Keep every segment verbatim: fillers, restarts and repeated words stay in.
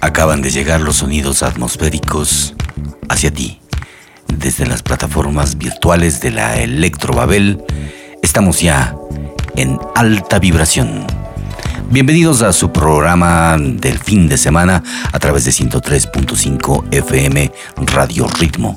Acaban de llegar los sonidos atmosféricos hacia ti. Desde las plataformas virtuales de la Electro Babel, estamos ya en alta vibración. Bienvenidos a su programa del fin de semana a través de ciento tres punto cinco F M Radio Ritmo.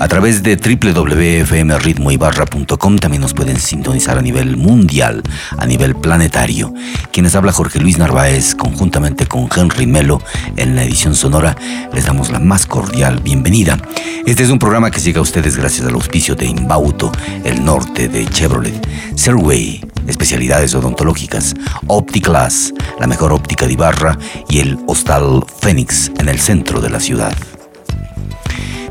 A través de doble u doble u doble u punto f m ritmo y barra punto com también nos pueden sintonizar a nivel mundial, a nivel planetario. Quienes habla Jorge Luis Narváez, conjuntamente con Henry Melo en la edición sonora, les damos la más cordial bienvenida. Este es un programa que llega a ustedes gracias al auspicio de Imbauto, el norte de Chevrolet, Sirway, especialidades odontológicas, OptiClass, la mejor óptica de Ibarra, y el Hostal Fénix en el centro de la ciudad.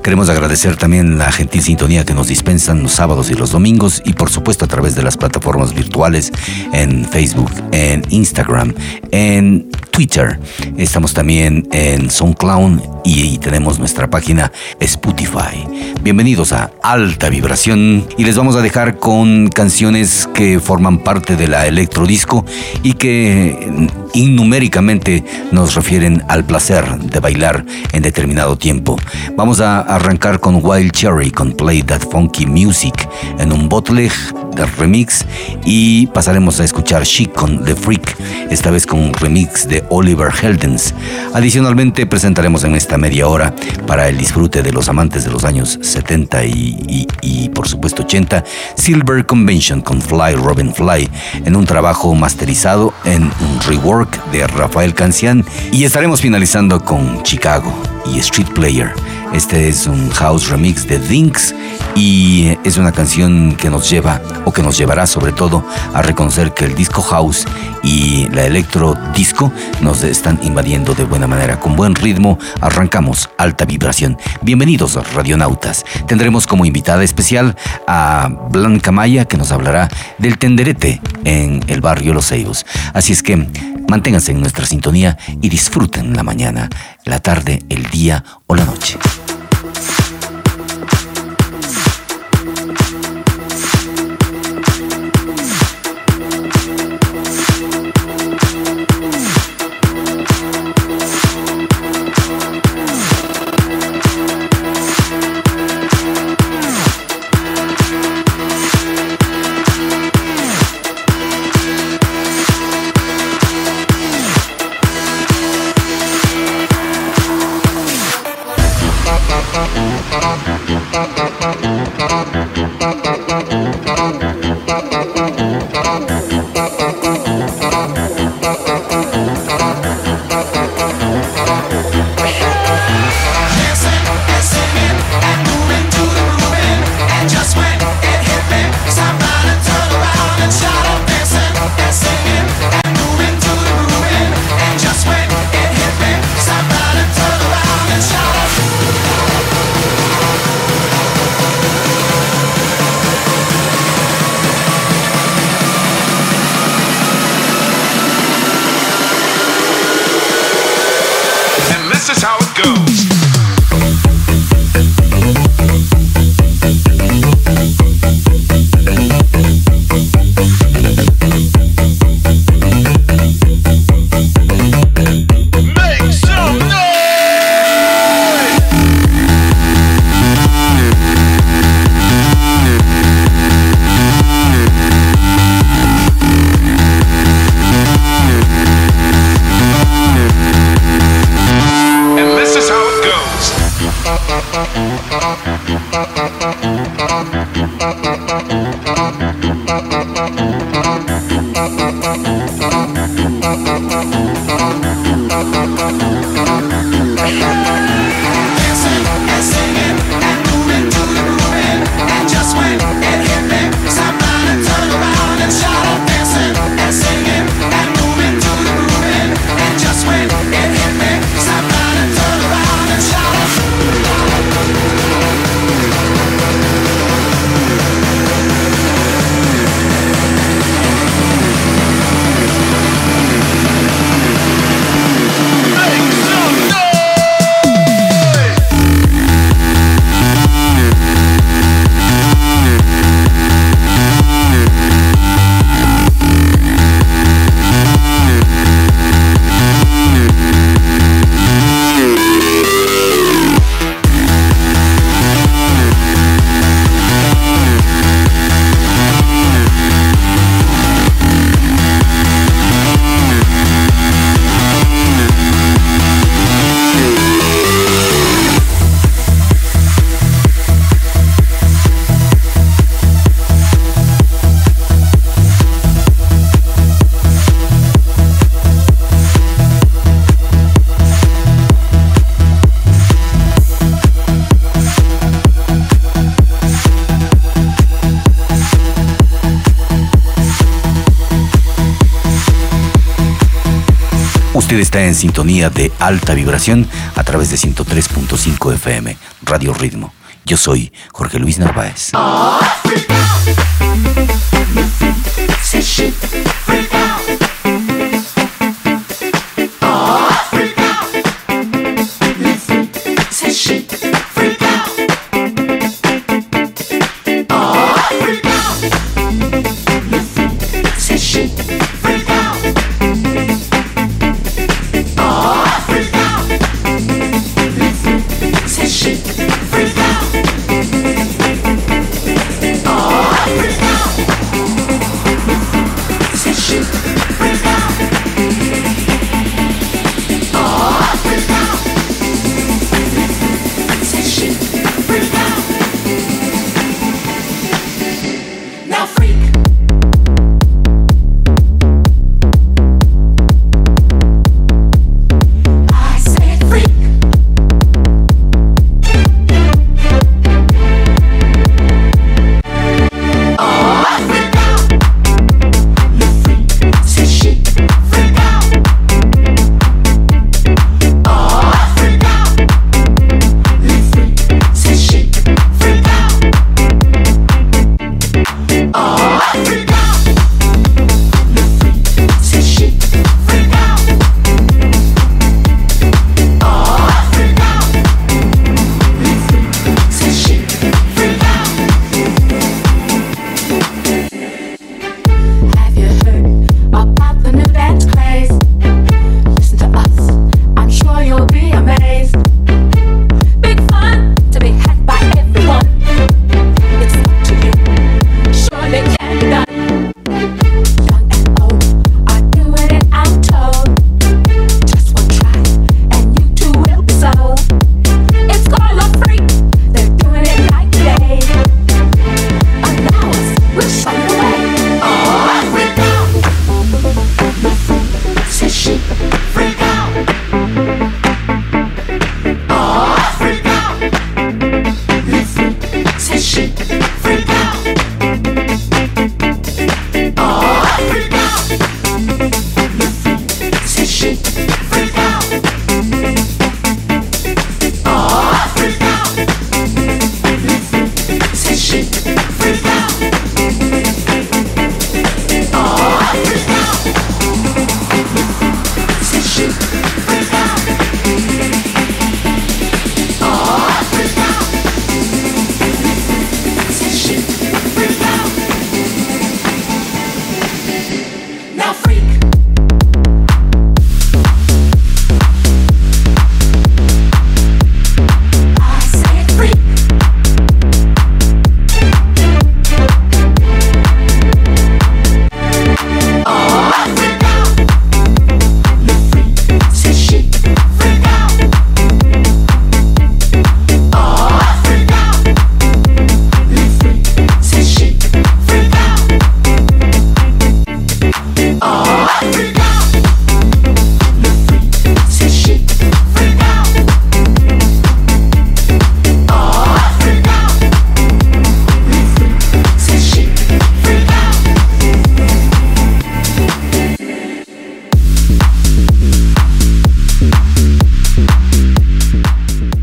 Queremos agradecer también la gentil sintonía que nos dispensan los sábados y los domingos, y por supuesto a través de las plataformas virtuales en Facebook, en Instagram, en Twitter. Estamos también en SoundCloud y tenemos nuestra página Spotify. Bienvenidos a Alta Vibración, y les vamos a dejar con canciones que forman parte de la electrodisco y que innuméricamente nos refieren al placer de bailar en determinado tiempo. Vamos a arrancar con Wild Cherry, con Play That Funky Music en un bootleg del remix, y pasaremos a escuchar Chic con The Freak, esta vez con un remix de Oliver Heldens. Adicionalmente presentaremos en esta media hora, para el disfrute de los amantes de los años setenta y, y, y por supuesto ochenta, Silver Convention con Fly Robin Fly en un trabajo masterizado en un rework de Rafael Cancián, y estaremos finalizando con Chicago y Street Player. Este es un house remix de Dinks, y es una canción que nos lleva, o que nos llevará sobre todo, a reconocer que el disco house y la electro disco nos están invadiendo de buena manera. Con buen ritmo arrancamos Alta Vibración. Bienvenidos, radionautas. Tendremos como invitada especial a Blanca Maya, que nos hablará del tenderete en el barrio Los Ceibos. Así es que manténganse en nuestra sintonía y disfruten la mañana, la tarde, el día o la noche. Usted está en sintonía de alta vibración a través de ciento tres punto cinco F M, Radio Ritmo. Yo soy Jorge Luis Narváez.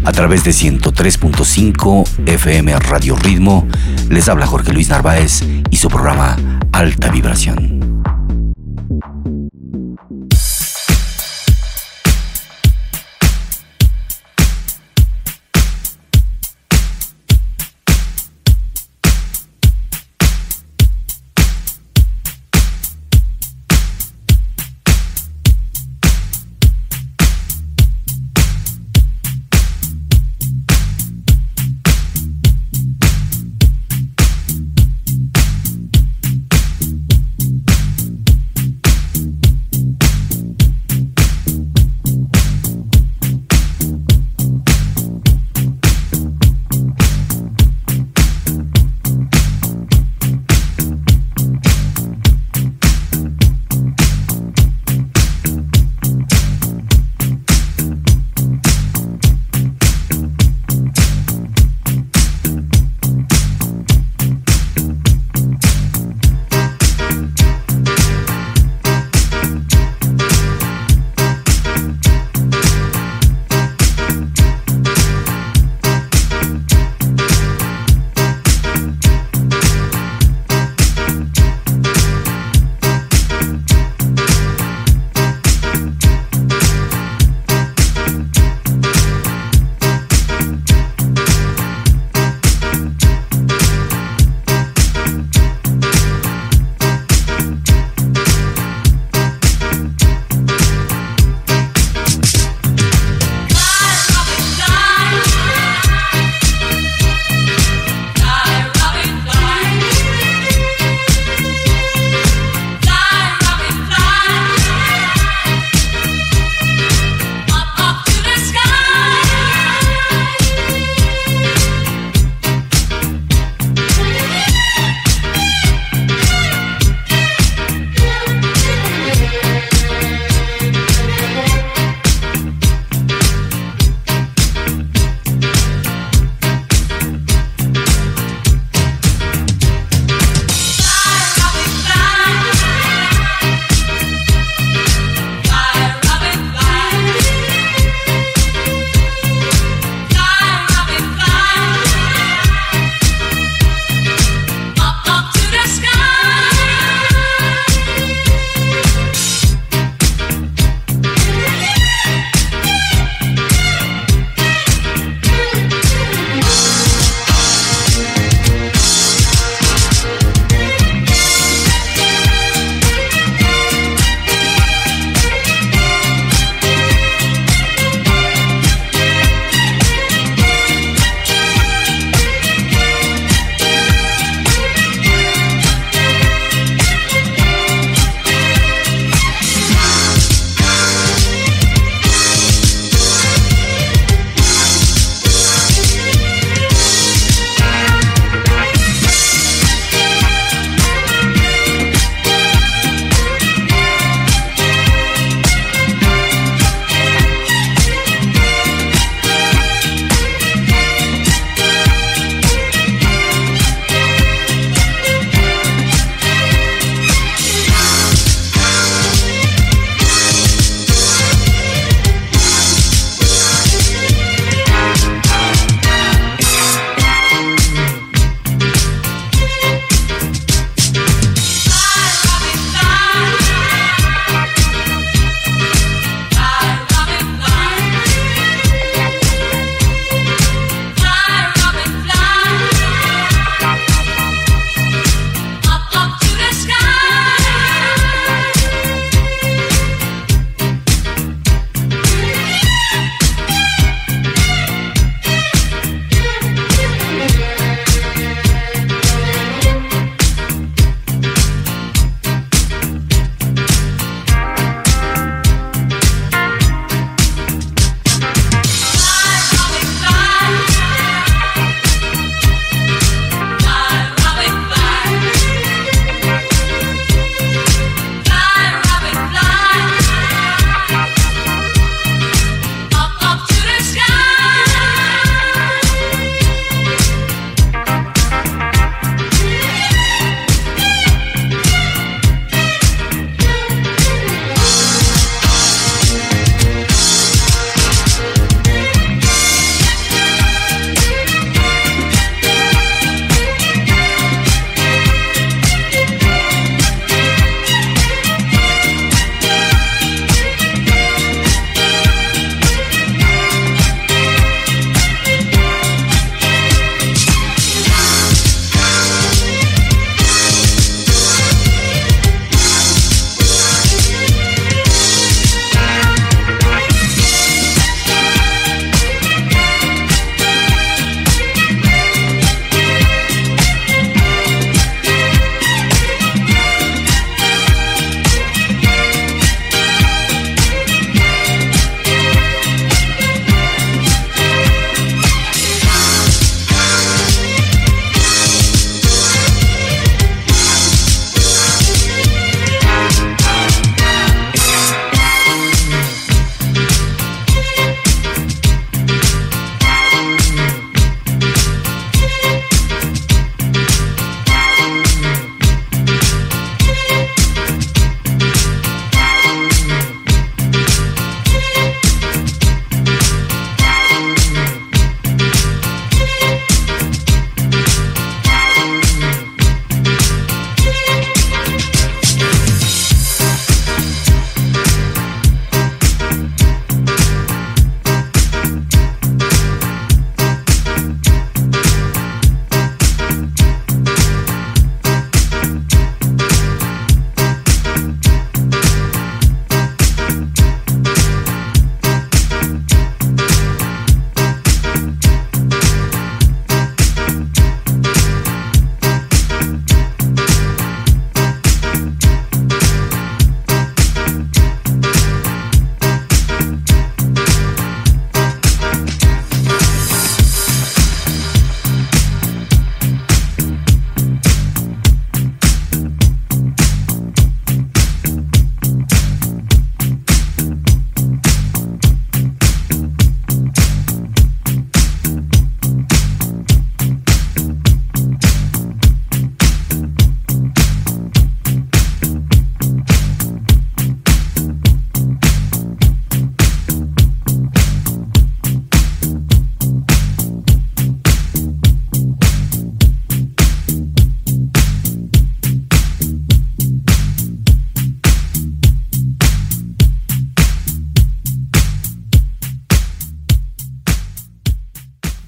A través de ciento tres punto cinco F M Radio Ritmo, les habla Jorge Luis Narváez y su programa Alta Vibración.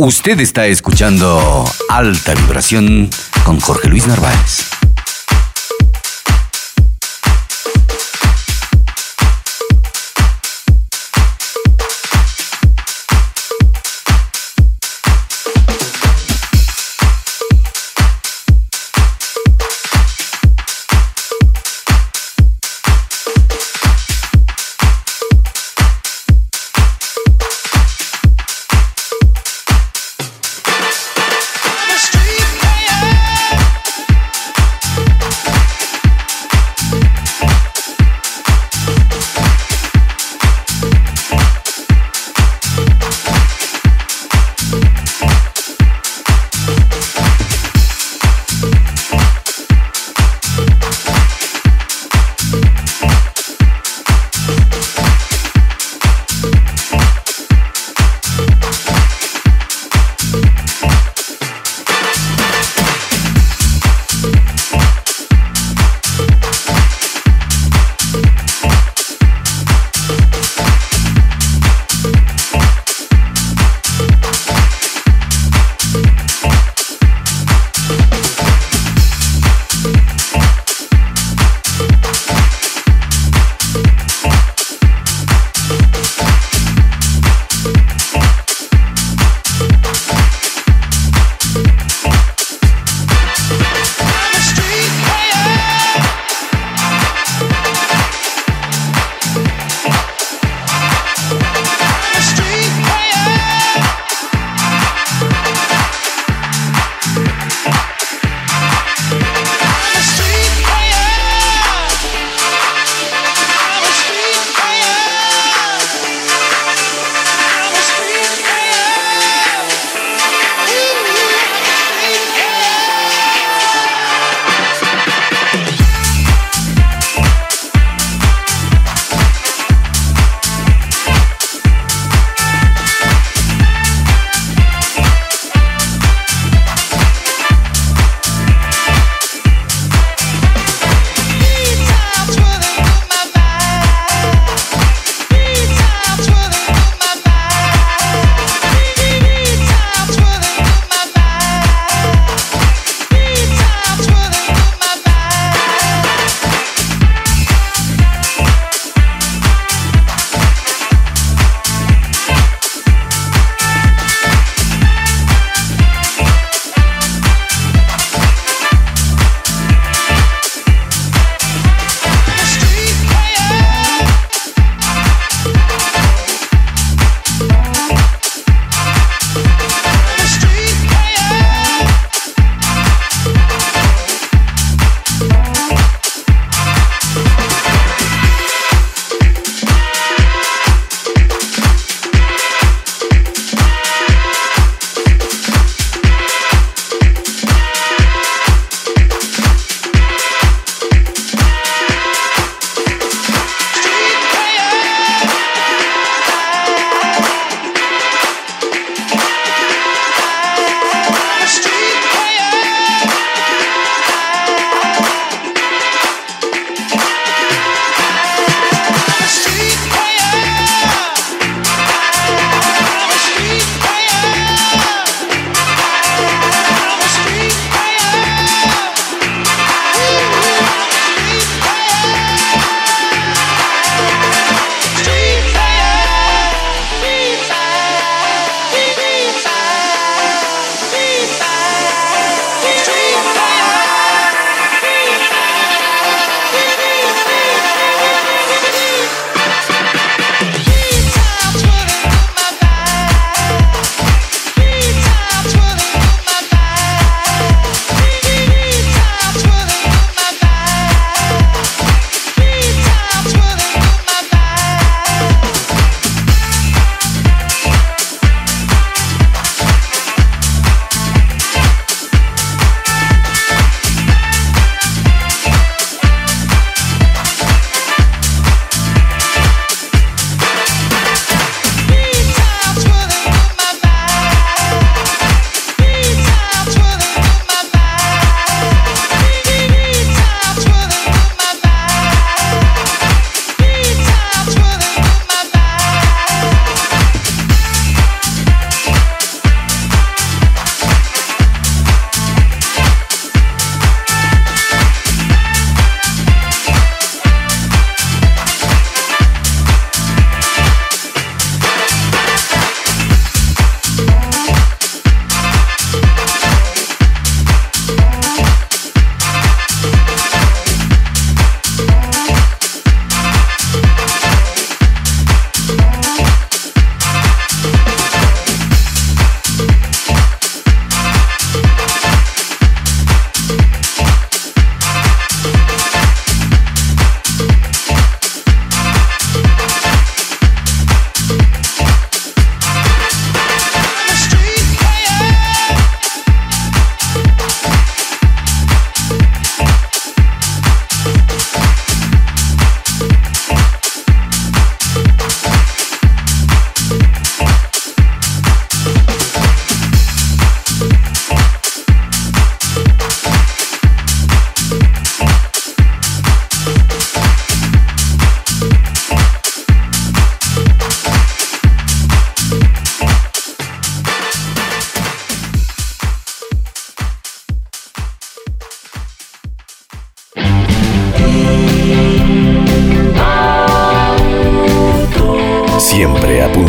Usted está escuchando Alta Vibración con Jorge Luis Narváez.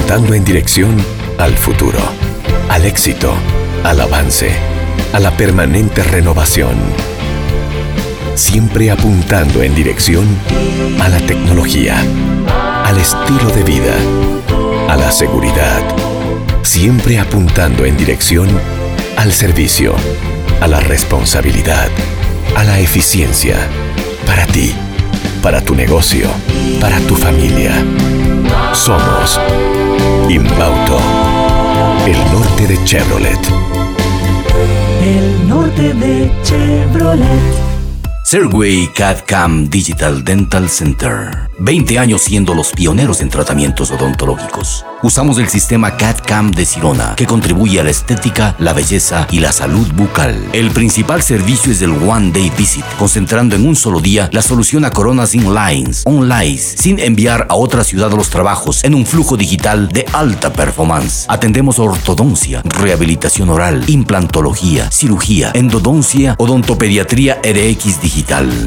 apuntando en dirección al futuro, al éxito, al avance, a la permanente renovación. Siempre apuntando en dirección a la tecnología, al estilo de vida, a la seguridad. Siempre apuntando en dirección al servicio, a la responsabilidad, a la eficiencia. Para ti, para tu negocio, para tu familia. Somos Imbauto, el norte de Chevrolet. El norte de Chevrolet. Sirway C A D C A M Digital Dental Center. veinte años siendo los pioneros en tratamientos odontológicos. Usamos el sistema C A D C A M de Sirona, que contribuye a la estética, la belleza y la salud bucal. El principal servicio es el One Day Visit, concentrando en un solo día la solución a coronas inlines, online, sin enviar a otra ciudad los trabajos, en un flujo digital de alta performance. Atendemos ortodoncia, rehabilitación oral, implantología, cirugía, endodoncia, odontopediatría R X digital.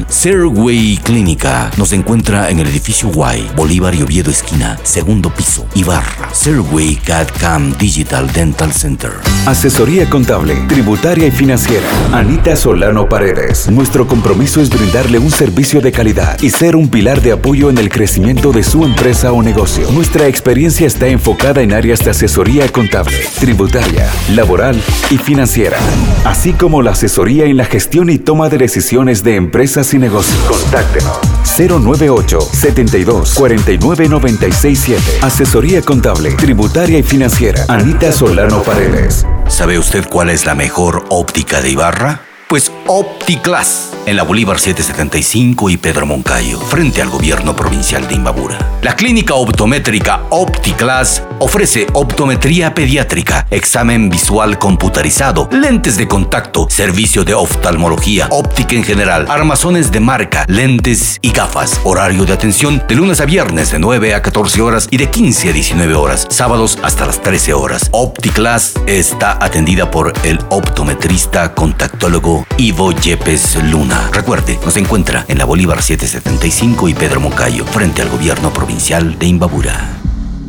Sirway Clínica nos encuentra en el edificio Y, Bolívar y Oviedo esquina, segundo piso, Ibarra. Sirway C A D C A M Digital Dental Center. Asesoría contable, tributaria y financiera. Anita Solano Paredes. Nuestro compromiso es brindarle un servicio de calidad y ser un pilar de apoyo en el crecimiento de su empresa o negocio. Nuestra experiencia está enfocada en áreas de asesoría contable, tributaria, laboral y financiera, así como la asesoría en la gestión y toma de decisiones de empresas y negocios. Contáctenos cero nueve ocho, setenta y dos, cuarenta y nueve, noventa y seis siete. Asesoría contable, tributaria y financiera. Anita Solano Paredes. ¿Sabe usted cuál es la mejor óptica de Ibarra? Pues OptiClass, en la Bolívar setecientos setenta y cinco y Pedro Moncayo, frente al gobierno provincial de Imbabura. La clínica optométrica OptiClass ofrece optometría pediátrica, examen visual computarizado, lentes de contacto, servicio de oftalmología, óptica en general, armazones de marca, lentes y gafas. Horario de atención de lunes a viernes de nueve a catorce horas y de quince a diecinueve horas, sábados hasta las trece horas. OptiClass está atendida por el optometrista contactólogo Ivo Yepes Luna. Recuerde, nos encuentra en la Bolívar setecientos setenta y cinco y Pedro Moncayo, frente al gobierno provincial de Imbabura.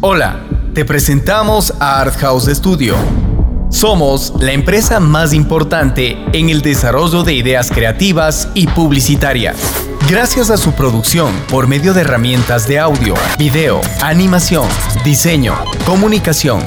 Hola, te presentamos a Art House Studio. Somos la empresa más importante en el desarrollo de ideas creativas y publicitarias. Gracias a su producción por medio de herramientas de audio, video, animación, diseño, comunicación.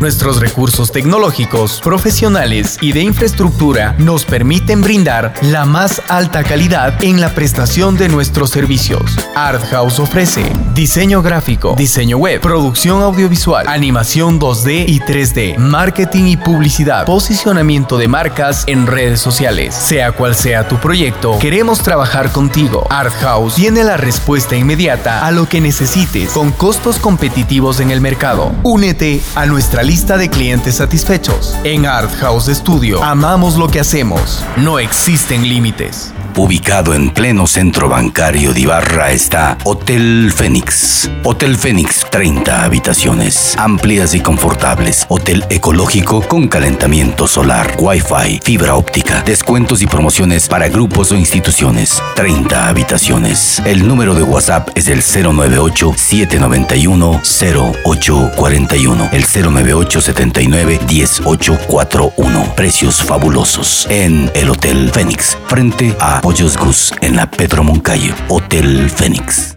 Nuestros recursos tecnológicos, profesionales y de infraestructura nos permiten brindar la más alta calidad en la prestación de nuestros servicios. Art House ofrece diseño gráfico, diseño web, producción audiovisual, animación dos D y tres D, marketing y publicidad, posicionamiento de marcas en redes sociales. Sea cual sea tu proyecto, queremos trabajar contigo. Art House tiene la respuesta inmediata a lo que necesites con costos competitivos en el mercado. Únete a nuestra lista Lista de clientes satisfechos. En Art House Studio, amamos lo que hacemos. No existen límites. Ubicado en pleno centro bancario de Ibarra está Hotel Fénix. Hotel Fénix, treinta habitaciones, amplias y confortables. Hotel ecológico con calentamiento solar, wifi, fibra óptica, descuentos y promociones para grupos o instituciones. treinta habitaciones. El número de WhatsApp es el cero nueve ocho, siete nueve uno, cero ocho cuatro uno. El cero nueve ocho, setenta y nueve, dieciocho cuarenta y uno. Precios fabulosos en el Hotel Fénix, frente a Pollos Gus en la Pedro Moncayo. Hotel Fénix.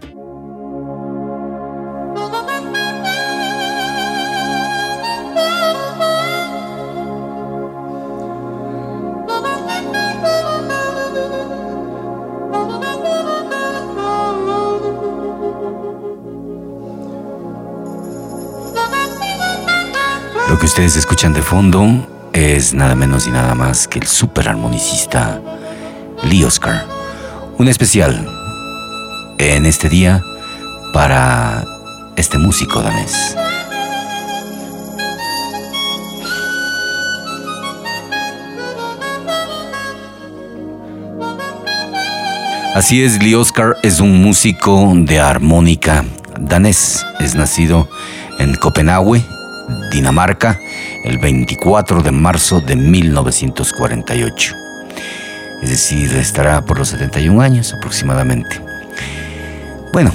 Lo que ustedes escuchan de fondo es nada menos y nada más que el superarmonicista Lee Oskar, un especial en este día para este músico danés. Así es, Lee Oskar es un músico de armónica danés. Es nacido en Copenhague, Dinamarca, el veinticuatro de marzo de mil novecientos cuarenta y ocho. Es decir, estará por los setenta y un años aproximadamente. Bueno,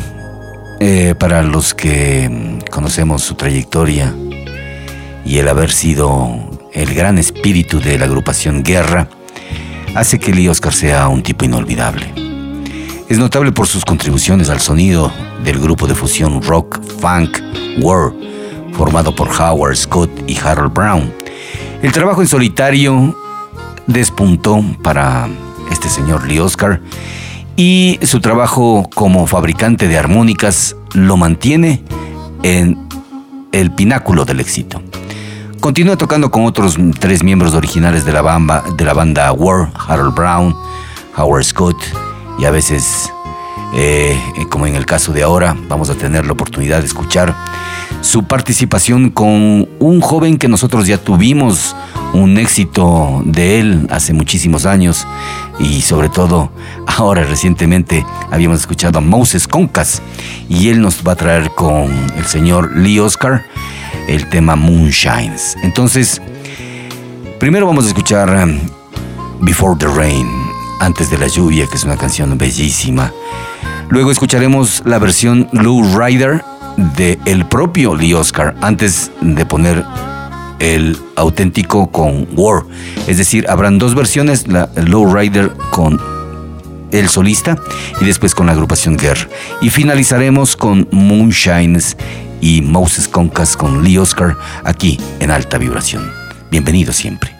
eh, para los que conocemos su trayectoria y el haber sido el gran espíritu de la agrupación Guerra, hace que Lee Oskar sea un tipo inolvidable. Es notable por sus contribuciones al sonido del grupo de fusión rock, funk, War, formado por Howard Scott y Harold Brown. El trabajo en solitario despuntó para este señor Lee Oskar, y su trabajo como fabricante de armónicas lo mantiene en el pináculo del éxito. Continúa tocando con otros tres miembros originales de la banda, de la banda War, Harold Brown, Howard Scott, y a veces, eh, como en el caso de ahora, vamos a tener la oportunidad de escuchar su participación con un joven que nosotros ya tuvimos un éxito de él hace muchísimos años, y sobre todo ahora recientemente habíamos escuchado a Moses Concas, y él nos va a traer con el señor Lee Oskar el tema Moonshines. Entonces, primero vamos a escuchar Before the Rain, Antes de la Lluvia, que es una canción bellísima. Luego escucharemos la versión Blue Rider de el propio Lee Oskar, antes de poner el auténtico con War. Es decir, habrán dos versiones, la Blue Rider con el solista y después con la agrupación Guerra. Y finalizaremos con Moonshines y Moses Concas con Lee Oskar, aquí en Alta Vibración. Bienvenido siempre.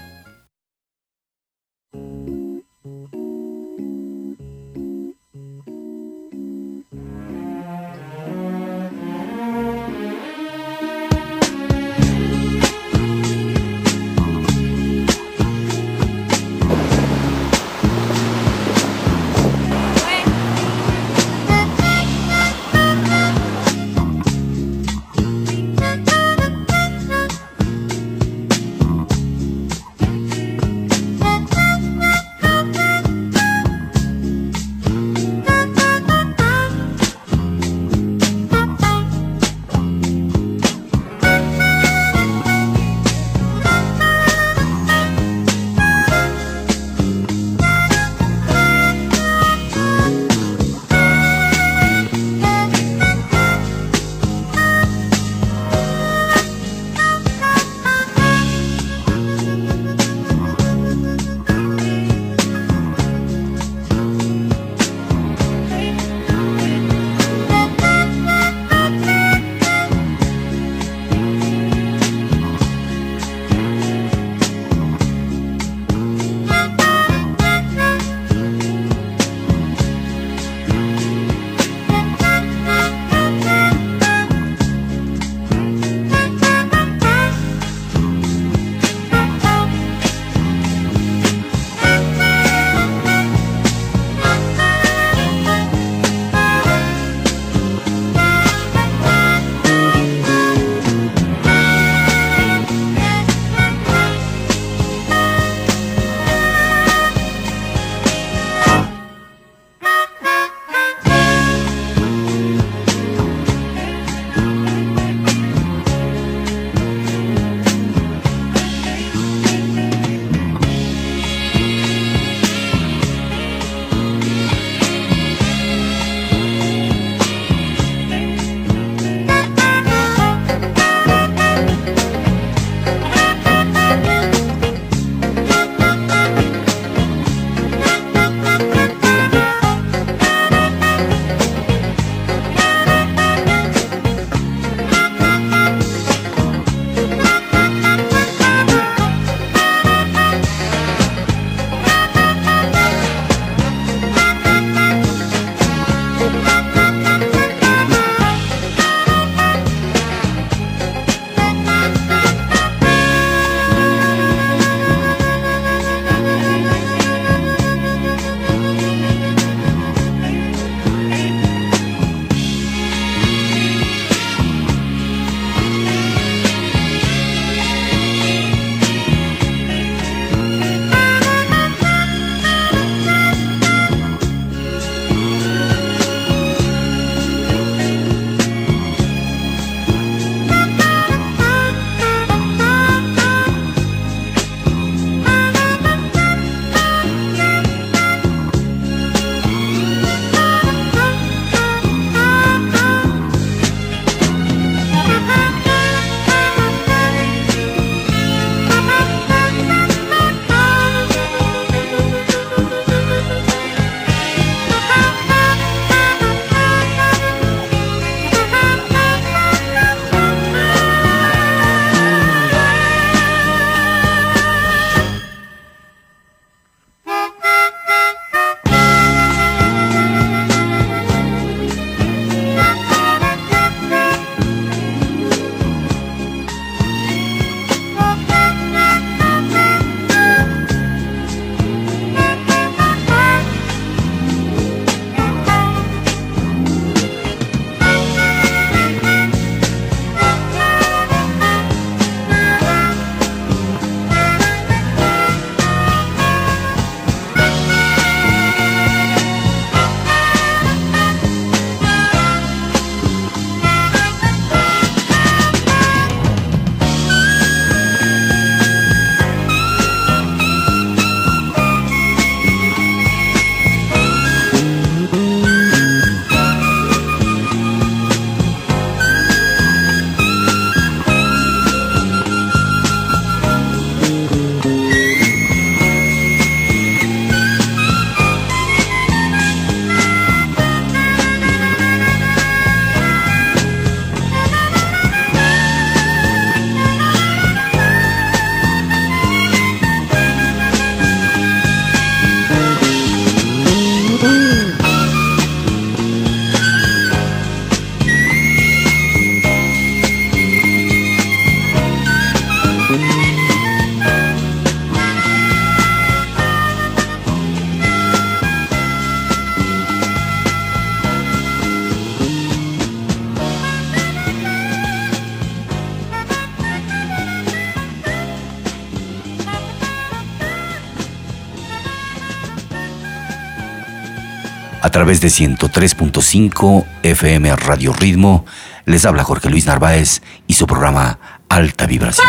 a través de ciento tres punto cinco F M Radio Ritmo. Les habla Jorge Luis Narváez y su programa Alta Vibración.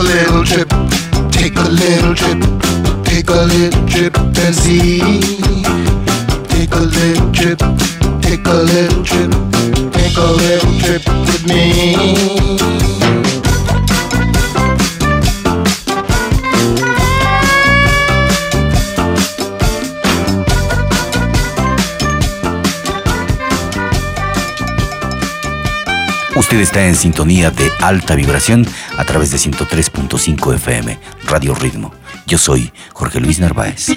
a little trip, take a little trip, take a little trip and see. Take a little trip, take a little trip, take a little trip with me. Usted está en sintonía de alta vibración a través de ciento tres punto cinco F M, Radio Ritmo. Yo soy Jorge Luis Narváez.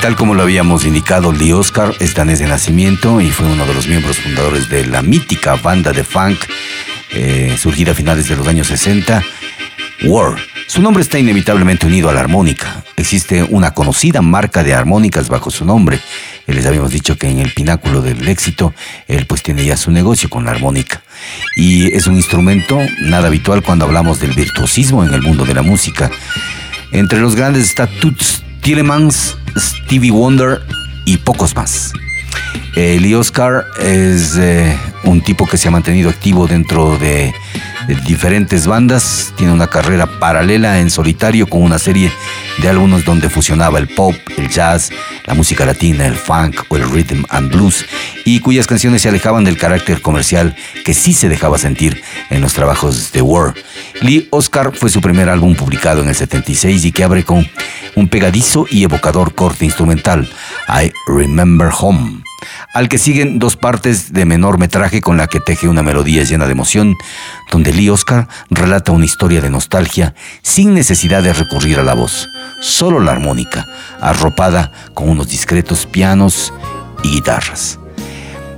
Tal como lo habíamos indicado, Lee Oskar es danés de nacimiento y fue uno de los miembros fundadores de la mítica banda de funk eh, surgida a finales de los años sesenta, War. Su nombre está inevitablemente unido a la armónica. Existe una conocida marca de armónicas bajo su nombre. Les habíamos dicho que en el pináculo del éxito, él pues tiene ya su negocio con la armónica. Y es un instrumento nada habitual cuando hablamos del virtuosismo en el mundo de la música. Entre los grandes está Toots Thielemans, Stevie Wonder y pocos más. Eh, Lee Oskar es eh, un tipo que se ha mantenido activo dentro de de diferentes bandas. Tiene una carrera paralela en solitario con una serie de álbumes donde fusionaba el pop, el jazz, la música latina, el funk o el rhythm and blues, y cuyas canciones se alejaban del carácter comercial que sí se dejaba sentir en los trabajos de War. Lee Oskar fue su primer álbum publicado en el setenta y seis y que abre con un pegadizo y evocador corte instrumental, I Remember Home, al que siguen dos partes de menor metraje con la que teje una melodía llena de emoción, donde Lee Oskar relata una historia de nostalgia sin necesidad de recurrir a la voz, solo la armónica, arropada con unos discretos pianos y guitarras.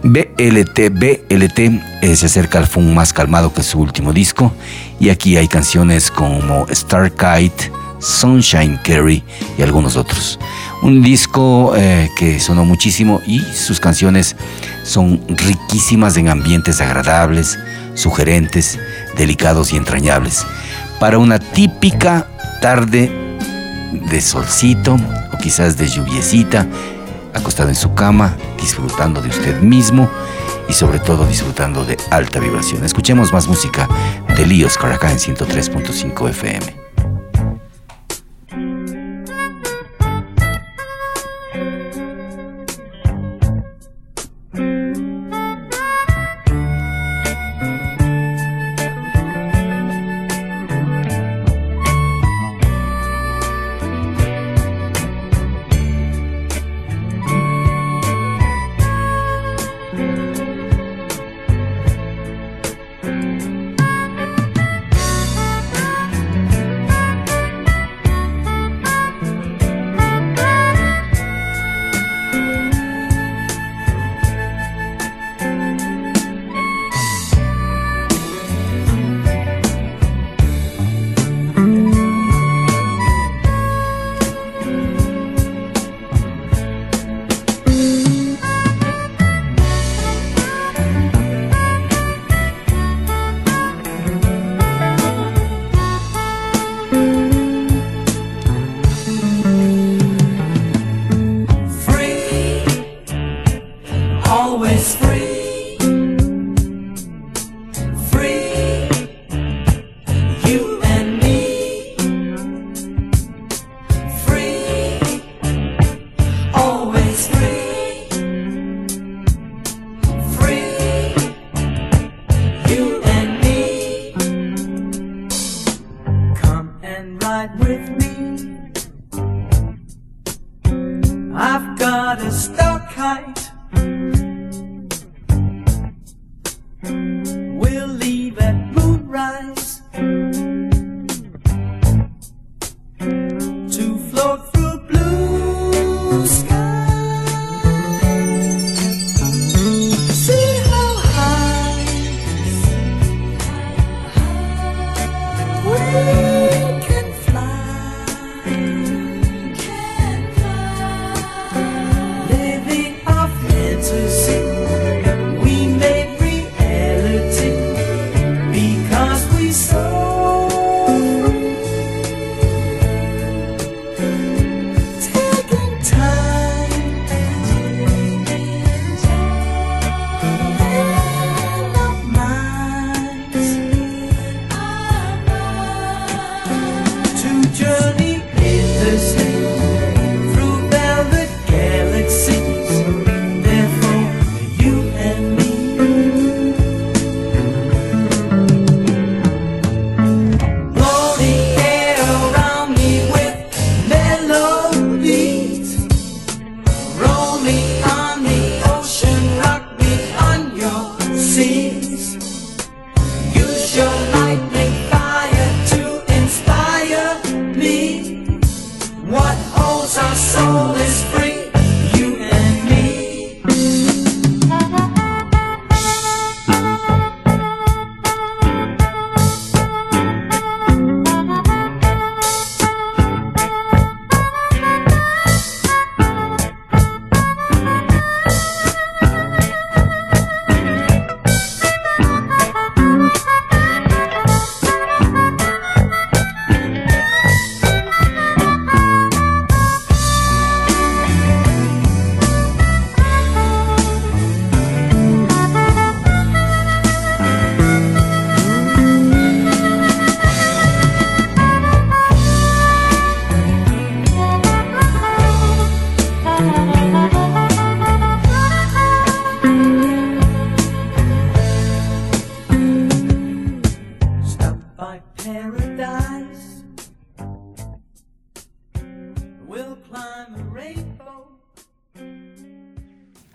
B L T B L T eh, se acerca al funk más calmado que su último disco, y aquí hay canciones como Star Kite, Sunshine Carry y algunos otros. Un disco eh, que sonó muchísimo, y sus canciones son riquísimas en ambientes agradables, sugerentes, delicados y entrañables, para una típica tarde de solcito o quizás de lluviecita, acostado en su cama, disfrutando de usted mismo y sobre todo disfrutando de alta vibración. Escuchemos más música de Lee Oskar acá en ciento tres punto cinco F M.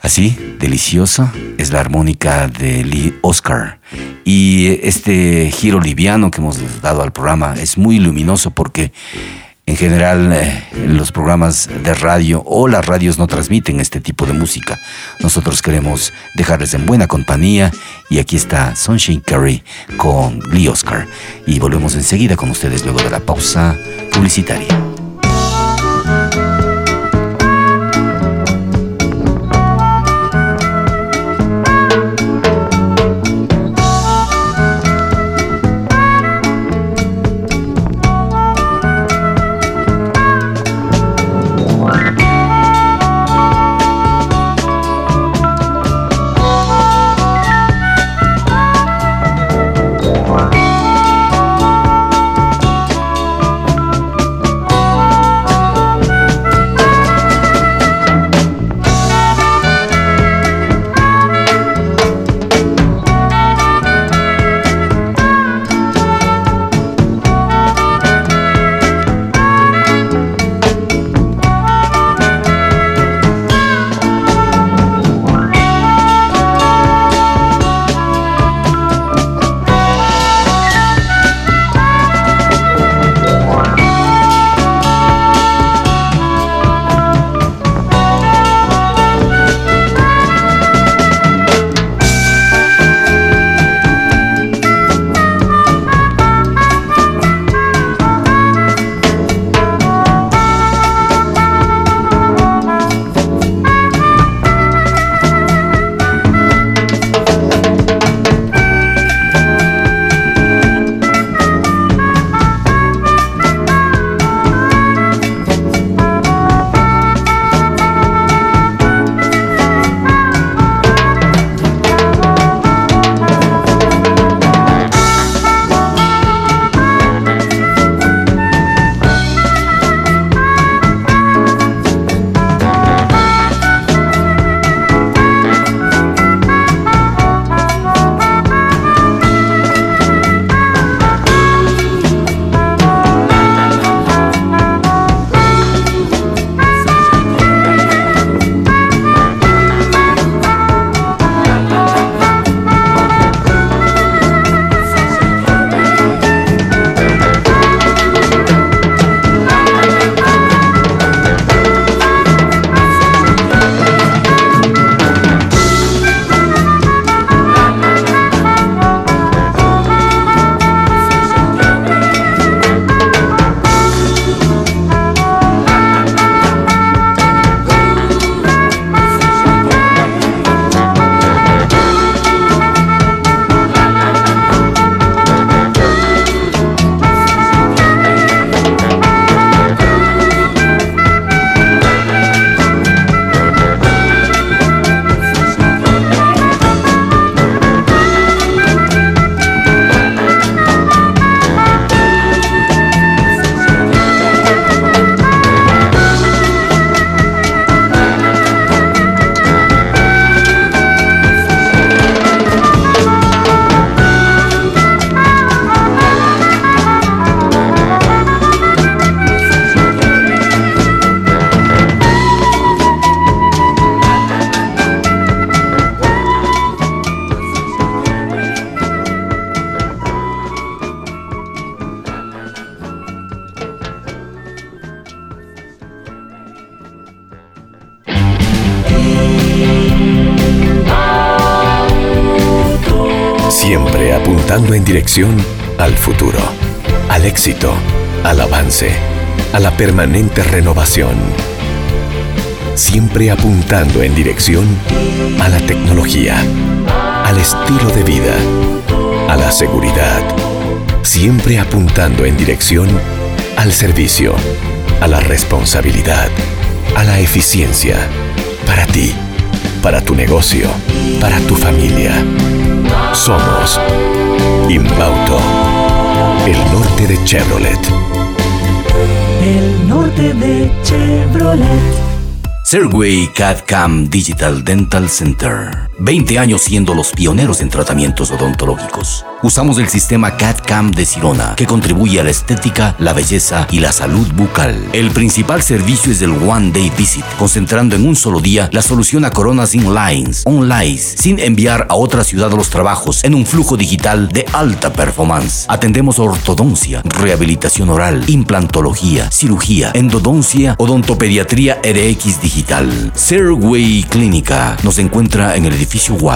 Así, deliciosa, es la armónica de Lee Oskar. Y este giro liviano que hemos dado al programa es muy luminoso porque en general eh, los programas de radio o las radios no transmiten este tipo de música. Nosotros queremos dejarles en buena compañía y aquí está Sunshine Curry con Lee Oskar. Y volvemos enseguida con ustedes luego de la pausa publicitaria. En dirección al futuro, al éxito, al avance, a la permanente renovación. Siempre apuntando en dirección a la tecnología, al estilo de vida, a la seguridad. Siempre apuntando en dirección al servicio, a la responsabilidad, a la eficiencia. Para ti, para tu negocio, para tu familia. Somos Imbauto, el norte de Chevrolet. El norte de Chevrolet. Sirway C A D C A M Digital Dental Center. veinte años siendo los pioneros en tratamientos odontológicos. Usamos el sistema C A D C A M de Sirona, que contribuye a la estética, la belleza y la salud bucal. El principal servicio es el One Day Visit, concentrando en un solo día la solución a coronas inlines, online, sin enviar a otra ciudad los trabajos, en un flujo digital de alta performance. Atendemos ortodoncia, rehabilitación oral, implantología, cirugía, endodoncia, odontopediatría R X digital. Sirway Clínica nos encuentra en el edificio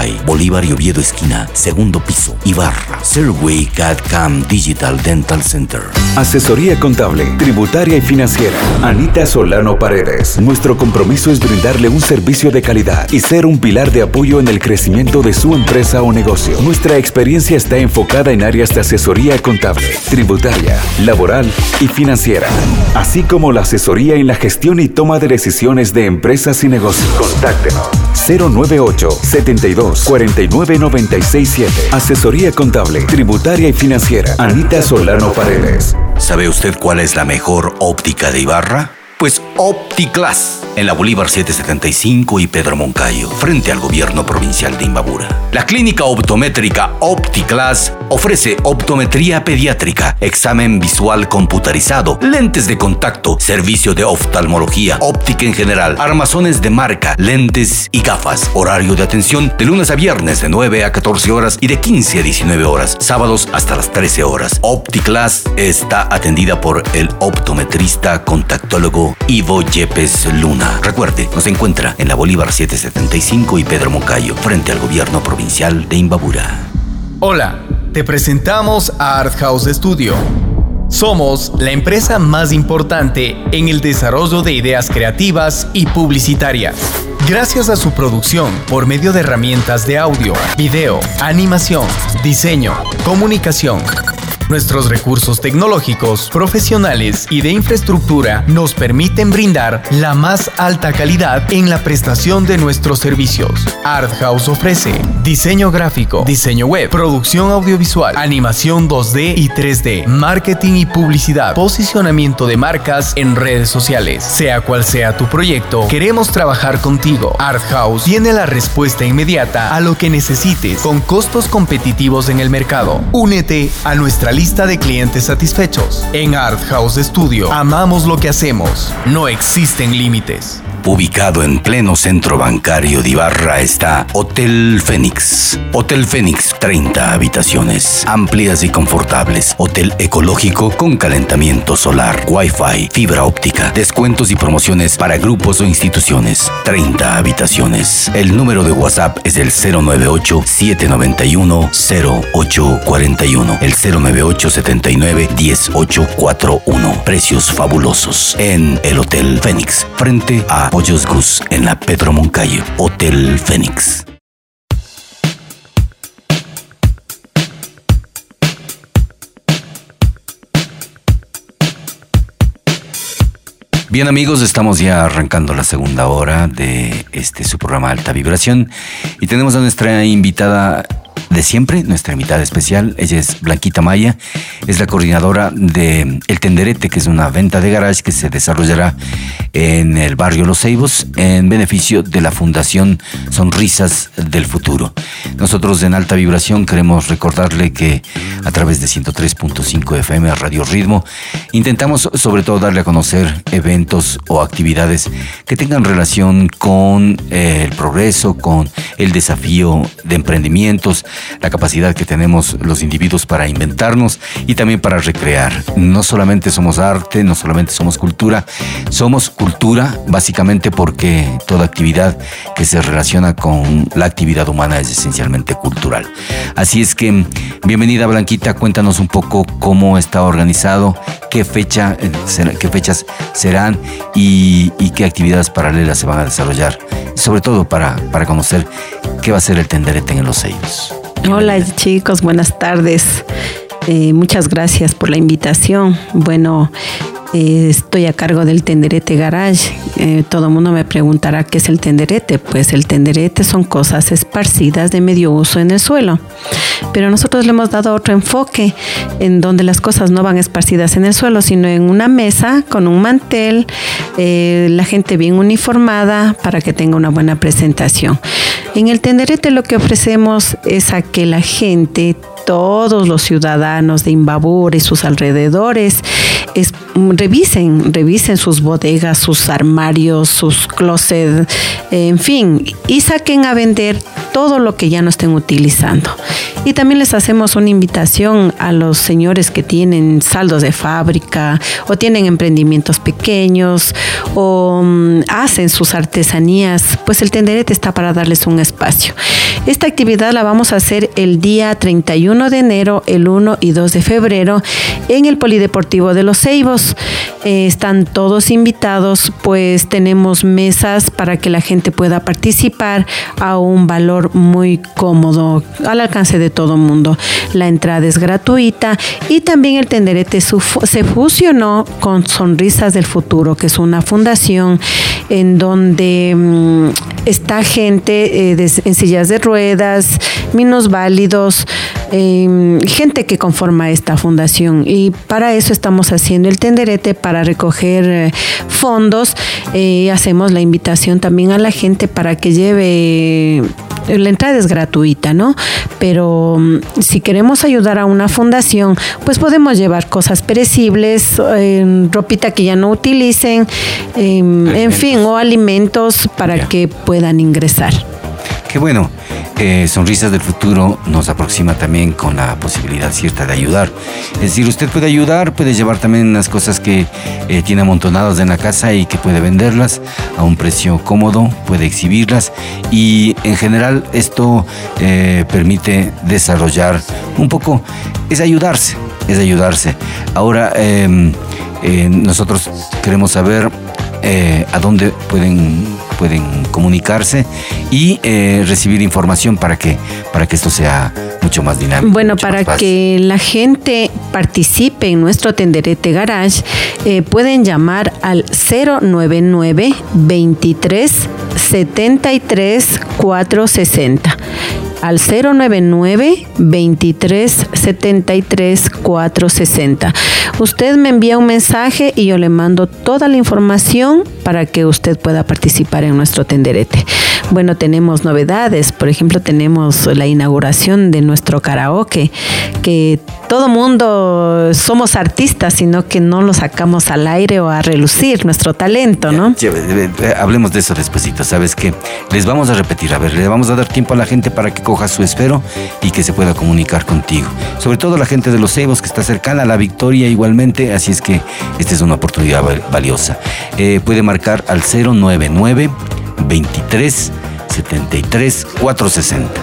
Y, Bolívar y Oviedo esquina, segundo piso, Ibarra. Sirway C A D C A M Digital Dental Center. Asesoría contable, tributaria y financiera. Anita Solano Paredes. Nuestro compromiso es brindarle un servicio de calidad y ser un pilar de apoyo en el crecimiento de su empresa o negocio. Nuestra experiencia está enfocada en áreas de asesoría contable, tributaria, laboral y financiera, así como la asesoría en la gestión y toma de decisiones de empresas y negocios. Contáctenos cero noventa y ocho, setenta y dos, cuarenta y nueve, noventa y seis siete. Asesoría contable, tributaria y financiera. Anita Solano Paredes. ¿Sabe usted cuál es la mejor óptica de Ibarra? Pues OptiClass, en la Bolívar setecientos setenta y cinco y Pedro Moncayo, frente al gobierno provincial de Imbabura. La clínica optométrica OptiClass ofrece optometría pediátrica, examen visual computarizado, lentes de contacto, servicio de oftalmología, óptica en general, armazones de marca, lentes y gafas. Horario de atención de lunes a viernes de nueve a catorce horas y de quince a diecinueve horas, sábados hasta las trece horas. OptiClass está atendida por el optometrista contactólogo Ivo Yepes Luna. Recuerde, nos encuentra en la Bolívar setecientos setenta y cinco y Pedro Moncayo, frente al gobierno provincial de Imbabura. Hola, te presentamos a Art House Studio. Somos la empresa más importante en el desarrollo de ideas creativas y publicitarias. Gracias a su producción por medio de herramientas de audio, video, animación, diseño, comunicación. Nuestros recursos tecnológicos, profesionales y de infraestructura nos permiten brindar la más alta calidad en la prestación de nuestros servicios. Art House ofrece diseño gráfico, diseño web, producción audiovisual, animación dos D y tres D, marketing y publicidad, posicionamiento de marcas en redes sociales. Sea cual sea tu proyecto, queremos trabajar contigo. Art House tiene la respuesta inmediata a lo que necesites con costos competitivos en el mercado. Únete a nuestra lista Lista de clientes satisfechos. En Art House Studio, amamos lo que hacemos. No existen límites. Ubicado en pleno centro bancario de Ibarra está Hotel Fénix. Hotel Fénix, treinta habitaciones, amplias y confortables. Hotel ecológico con calentamiento solar, wifi, fibra óptica, descuentos y promociones para grupos o instituciones. treinta habitaciones. El número de WhatsApp es el cero noventa y ocho, setecientos noventa y uno, cero ocho cuarenta y uno. El cero noventa y ocho, setenta y nueve, dieciocho cuarenta y uno. Precios fabulosos en el Hotel Fénix, frente a Pollos Gus en la Pedro Moncayo. Hotel Fénix. Bien, amigos, estamos ya arrancando la segunda hora de este su programa Alta Vibración y tenemos a nuestra invitada de siempre, nuestra invitada especial. Ella es Blanquita Maya, es la coordinadora de El Tenderete, que es una venta de garage que se desarrollará en el barrio Los Ceibos en beneficio de la Fundación Sonrisas del Futuro. Nosotros en Alta Vibración queremos recordarle que a través de ciento tres punto cinco F M Radio Ritmo intentamos sobre todo darle a conocer eventos o actividades que tengan relación con el progreso, con el desafío de emprendimientos, la capacidad que tenemos los individuos para inventarnos y también para recrear. No solamente somos arte, no solamente somos cultura, somos cultura básicamente porque toda actividad que se relaciona con la actividad humana es esencialmente cultural. Así es que, bienvenida Blanquita, cuéntanos un poco cómo está organizado, qué, fecha, qué fechas serán y, y qué actividades paralelas se van a desarrollar, sobre todo para, para conocer qué va a ser el Tenderete en Los Ceibos. Hola chicos, buenas tardes. Eh, muchas gracias por la invitación. Bueno, Eh, estoy a cargo del Tenderete Garage. Eh, todo el mundo me preguntará qué es el tenderete. Pues el tenderete son cosas esparcidas de medio uso en el suelo. Pero nosotros le hemos dado otro enfoque en donde las cosas no van esparcidas en el suelo, sino en una mesa con un mantel, eh, la gente bien uniformada para que tenga una buena presentación. En el tenderete lo que ofrecemos es a que la gente, todos los ciudadanos de Imbabura y sus alrededores, es, revisen, revisen sus bodegas, sus armarios, sus closets, en fin, y saquen a vender todo lo que ya no estén utilizando. Y también les hacemos una invitación a los señores que tienen saldos de fábrica o tienen emprendimientos pequeños o um, hacen sus artesanías, pues el tenderete está para darles un espacio. Esta actividad la vamos a hacer el día treinta y uno de enero, el uno y dos de febrero en el Polideportivo de Los Ceibos. Eh, están todos invitados, pues tenemos mesas para que la gente pueda participar a un valor muy cómodo, al alcance de todo mundo. La entrada es gratuita y también el tenderete se fusionó con Sonrisas del Futuro, que es una fundación en donde mmm, está gente eh, des, en sillas de ruedas, minusválidos, eh, gente que conforma esta fundación, y para eso estamos haciendo el tenderete, para recoger eh, fondos. Eh, hacemos la invitación también a la gente para que lleve. La entrada es gratuita, ¿no? Pero si queremos ayudar a una fundación, pues podemos llevar cosas perecibles, eh, ropita que ya no utilicen, eh, en fin, o alimentos para ya. que puedan ingresar. Qué bueno. Eh, Sonrisas del Futuro nos aproxima también con la posibilidad cierta de ayudar. Es decir, usted puede ayudar, puede llevar también las cosas que eh, tiene amontonadas en la casa y que puede venderlas a un precio cómodo, puede exhibirlas y en general esto eh, permite desarrollar un poco, es ayudarse, es ayudarse. Ahora eh, eh, nosotros queremos saber eh, a dónde pueden... pueden comunicarse y eh, recibir información para que para que esto sea mucho más dinámico. Bueno, para que la gente participe en nuestro Tenderete Garage, eh, pueden llamar al cero noventa y nueve, veintitrés, setenta y tres, cuatrocientos sesenta. Al cero noventa y nueve, veintitrés, setenta y tres, cuatrocientos sesenta. Usted me envía un mensaje y yo le mando toda la información para que usted pueda participar en nuestro tenderete. Bueno, tenemos novedades. Por ejemplo, tenemos la inauguración de nuestro karaoke, que todo mundo somos artistas, sino que no lo sacamos al aire o a relucir nuestro talento, ¿no? Ya, ya, hablemos de eso despuesito, ¿sabes qué? Les vamos a repetir, a ver, le vamos a dar tiempo a la gente para que coja su esfero y que se pueda comunicar contigo. Sobre todo la gente de Los Ceibos, que está cercana a la Victoria igualmente, así es que esta es una oportunidad valiosa. Eh, puede marcar al cero noventa y nueve, veintitrés, setenta y tres, cuatrocientos sesenta.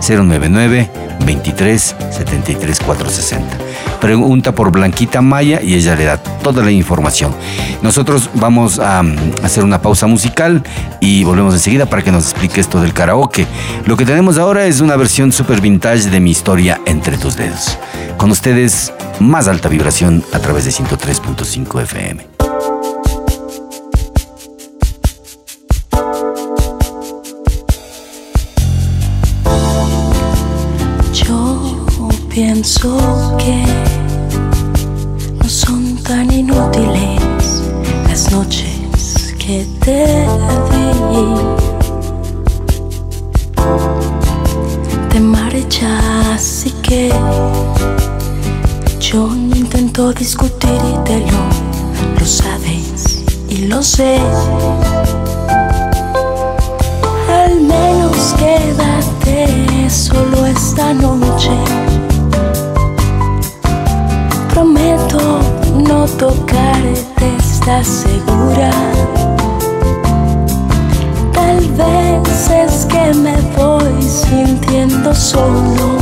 cero noventa y nueve, veintitrés, setenta y tres, cuatrocientos sesenta. Pregunta por Blanquita Maya y ella le da toda la información. Nosotros vamos a hacer una pausa musical y volvemos enseguida para que nos explique esto del karaoke. Lo que tenemos ahora es una versión super vintage de Mi Historia Entre Tus Dedos. Con ustedes, Más Alta Vibración a través de ciento tres punto cinco F M. Pienso que no son tan inútiles las noches que te di. Te marchas y que yo no intento discutírtelo, lo sabes y lo sé. Al menos quédate solo esta noche. Prometo no tocarte, ¿estás segura? Tal vez es que me voy sintiendo solo,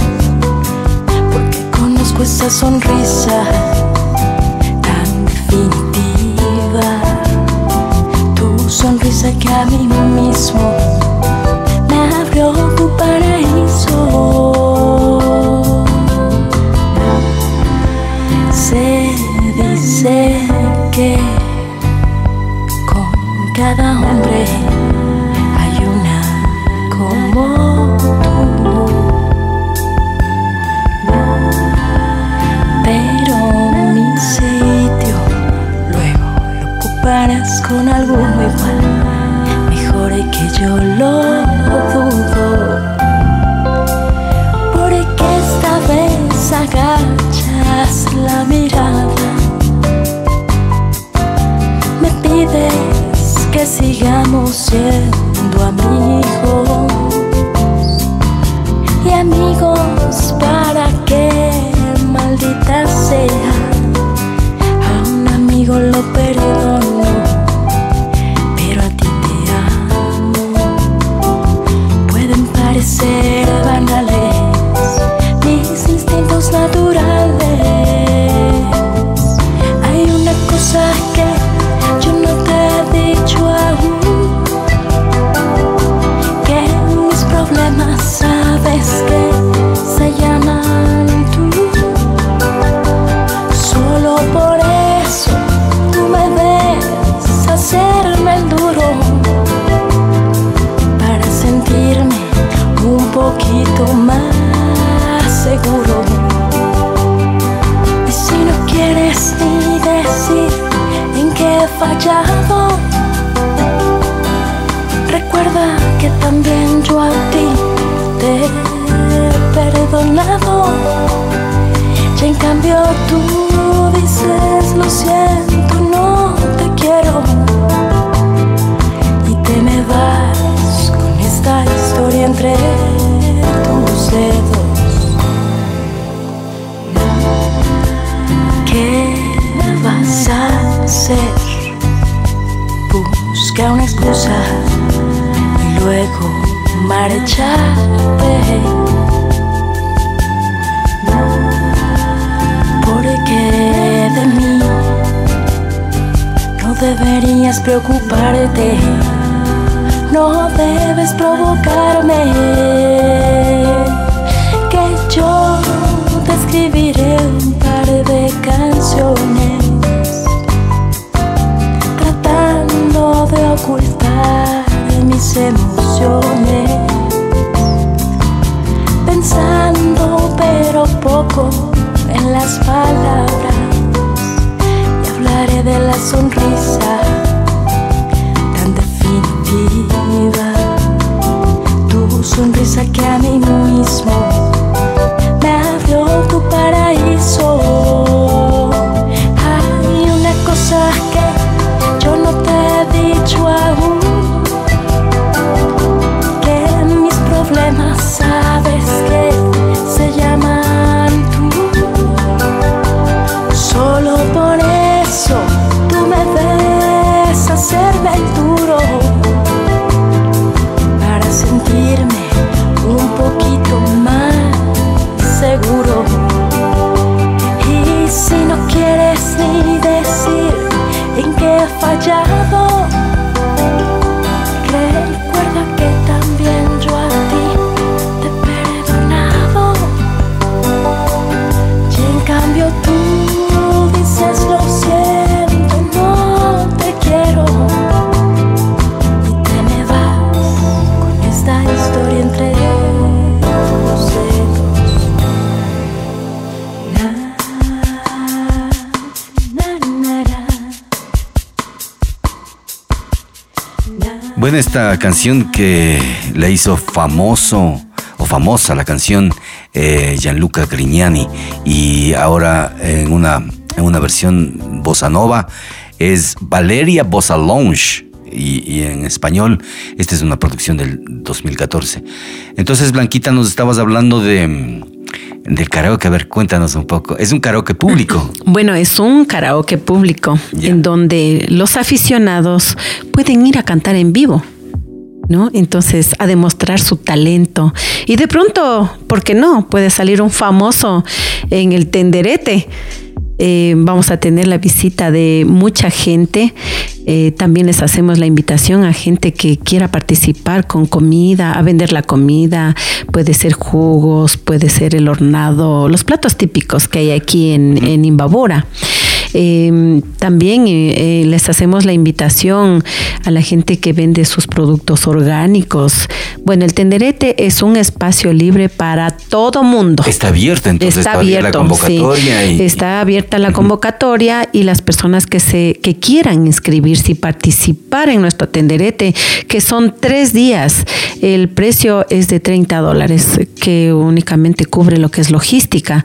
porque conozco esa sonrisa tan definitiva, tu sonrisa que a mí mismo me abrió tu paraíso. Sé que cada hombre hay una como tú, pero mi sitio luego lo ocuparás con alguno igual, mejor que yo lo dudo, porque esta vez agachas la mirada, me pides que sigamos siendo amigos y amigos, para que maldita sea, a un amigo lo perdono, pero a ti te amo. Pueden parecer banales mis instintos naturales, hay una cosa que sabes que se llaman tú, solo por eso tú me ves hacerme el duro, para sentirme un poquito más seguro. Y si no quieres ni decir en qué he fallado, recuerda que también yo a ti te he perdonado, y en cambio tú dices lo siento, no te quiero, y te me vas con esta historia entre tus dedos. ¿Qué vas a hacer? Busca una excusa y luego marcharte, porque de mí no deberías preocuparte, no debes provocarme, que yo te escribiré un par de canciones tratando de ocultar mis emociones, pensando pero poco en las palabras, y hablaré de la sonrisa tan definitiva, tu sonrisa que a mí mismo me abrió tu paraíso. Hay una cosa que yo no te he dicho aún, sabes que se llaman tú, solo por eso tú me ves hacerme el duro, para sentirme un poquito más seguro. Y si no quieres ni decir en qué he fallado, recuerda que también yo a tú dices lo siento, no te quiero, y te me vas con esta historia entre tus dedos. Bueno, esta canción que la hizo famoso o famosa la canción Eh, Gianluca Grignani, y ahora en una, en una versión bossa nova es Valeria Bossa Lounge, y, y en español esta es una producción del dos mil catorce. Entonces, Blanquita, nos estabas hablando de del karaoke. A ver, cuéntanos un poco. Es un karaoke público. Bueno, es un karaoke público, yeah, en donde los aficionados pueden ir a cantar en vivo, ¿no? Entonces, a demostrar su talento. Y de pronto, ¿por qué no? Puede salir un famoso en el tenderete. Eh, vamos a tener la visita de mucha gente. Eh, también les hacemos la invitación a gente que quiera participar con comida, a vender la comida. Puede ser jugos, puede ser el hornado, los platos típicos que hay aquí en, en Imbabura. Eh, también eh, eh, les hacemos la invitación a la gente que vende sus productos orgánicos. Bueno, el tenderete es un espacio libre para todo mundo. Está abierta, entonces está, está abierta la convocatoria. Sí. Y... Está abierta la convocatoria y las personas que se que quieran inscribirse y participar en nuestro tenderete, que son tres días. El precio es de treinta dólares, que únicamente cubre lo que es logística.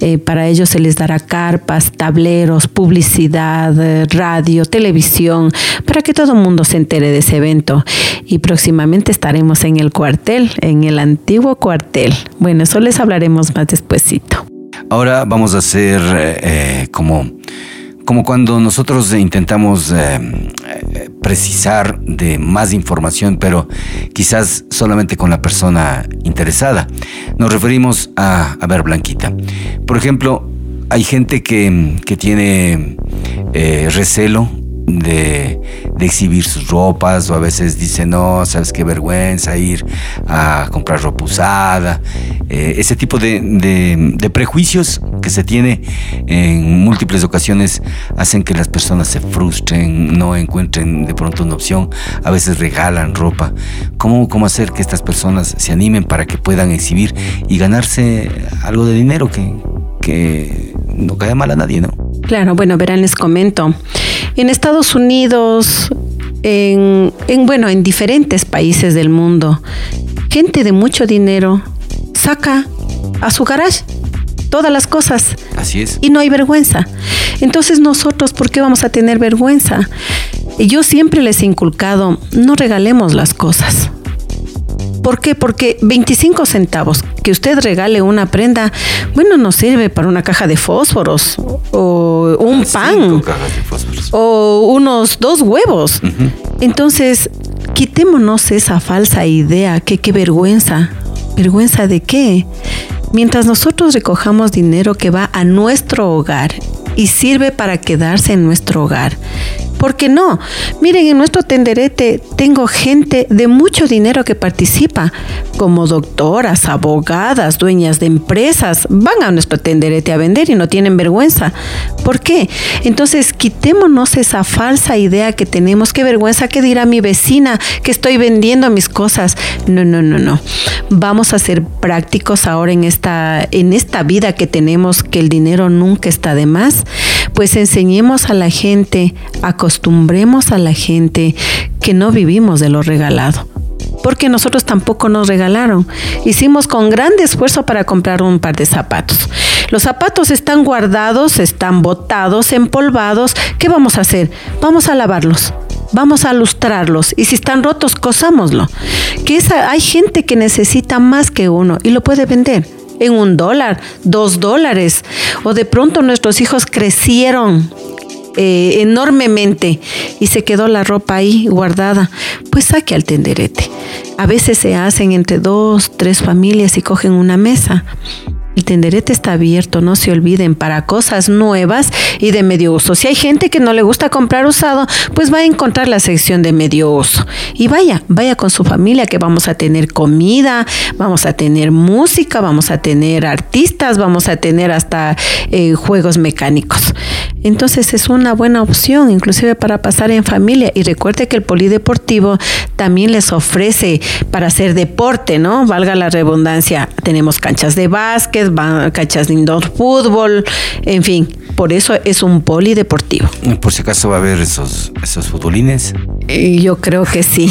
Eh, para ellos se les dará carpas, tableros, publicidad, radio, televisión, para que todo el mundo se entere de ese evento. Y próximamente estaremos en el cuartel, en el antiguo cuartel. Bueno, eso les hablaremos más despuesito. Ahora vamos a hacer eh, como, como cuando nosotros intentamos eh, precisar de más información, pero quizás solamente con la persona interesada. Nos referimos a, a ver, Blanquita, por ejemplo, hay gente que, que tiene eh, recelo De, de exhibir sus ropas, o a veces dice, no, sabes qué vergüenza ir a comprar ropa usada, eh, ese tipo de, de, de prejuicios que se tiene en múltiples ocasiones hacen que las personas se frustren, no encuentren de pronto una opción, a veces regalan ropa. ¿Cómo, cómo hacer que estas personas se animen para que puedan exhibir y ganarse algo de dinero que, que no cae mal a nadie, ¿no? Claro, bueno, verán, les comento. En Estados Unidos, en, en, bueno, en diferentes países del mundo, gente de mucho dinero saca a su garage todas las cosas. Así es. Y no hay vergüenza. Entonces nosotros, ¿por qué vamos a tener vergüenza? Yo siempre les he inculcado, no regalemos las cosas. ¿Por qué? Porque veinticinco centavos que usted regale una prenda, bueno, no sirve para una caja de fósforos o un pan o unos dos huevos. Uh-huh. Entonces, quitémonos esa falsa idea que qué vergüenza. ¿Vergüenza de qué? Mientras nosotros recojamos dinero que va a nuestro hogar y sirve para quedarse en nuestro hogar. ¿Por qué no? Miren, en nuestro tenderete tengo gente de mucho dinero que participa, como doctoras, abogadas, dueñas de empresas, van a nuestro tenderete a vender y no tienen vergüenza. ¿Por qué? Entonces, quitémonos esa falsa idea que tenemos, qué vergüenza, qué dirá mi vecina que estoy vendiendo mis cosas. No, no, no, no. Vamos a ser prácticos ahora en esta, en esta vida que tenemos, que el dinero nunca está de más. Pues enseñemos a la gente, acostumbremos a la gente que no vivimos de lo regalado, porque nosotros tampoco nos regalaron. Hicimos con gran esfuerzo para comprar un par de zapatos. Los zapatos están guardados, están botados, empolvados. ¿Qué vamos a hacer? Vamos a lavarlos. Vamos a lustrarlos y si están rotos, cosámoslo. Que esa, hay gente que necesita más que uno y lo puede vender. En un dólar, dos dólares, o de pronto nuestros hijos crecieron eh, enormemente y se quedó la ropa ahí guardada, pues saque al tenderete. A veces se hacen entre dos, tres familias y cogen una mesa. El tenderete está abierto, no se olviden, para cosas nuevas y de medio uso. Si hay gente que no le gusta comprar usado, pues va a encontrar la sección de medio uso. Y vaya, vaya con su familia, que vamos a tener comida, vamos a tener música, vamos a tener artistas, vamos a tener hasta eh, juegos mecánicos. Entonces es una buena opción, inclusive para pasar en familia. Y recuerde que el polideportivo también les ofrece para hacer deporte, ¿no? Valga la redundancia, tenemos canchas de básquet, canchas de indoor, fútbol, en fin, por eso es un polideportivo. Por si acaso va a haber esos, esos futbolines. Yo creo que sí.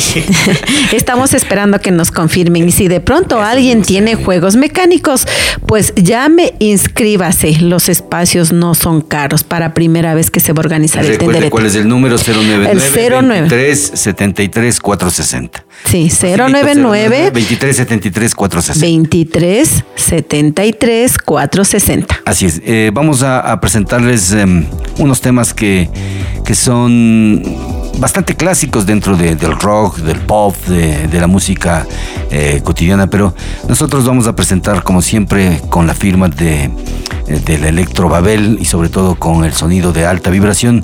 Estamos esperando que nos confirmen. Y si de pronto eso alguien tiene juegos mecánicos, pues llame, inscríbase. Los espacios no son caros para primera vez que se va a organizar el tenderete. Recuerde cuál es el número: cero noventa y nueve, veintitrés setenta y tres, cuatroscientos sesenta. Sí, cero noventa y nueve, veintitrés setenta y tres, cuatroscientos sesenta. veintitrés setenta y tres, cuatroscientos sesenta. Así es. Eh, vamos a, a presentarles eh, unos temas que, que son bastante clásicos dentro de, del rock, del pop, de, de la música eh, cotidiana, pero nosotros vamos a presentar, como siempre, con la firma de, de la Electro Babel y sobre todo con el sonido de alta vibración.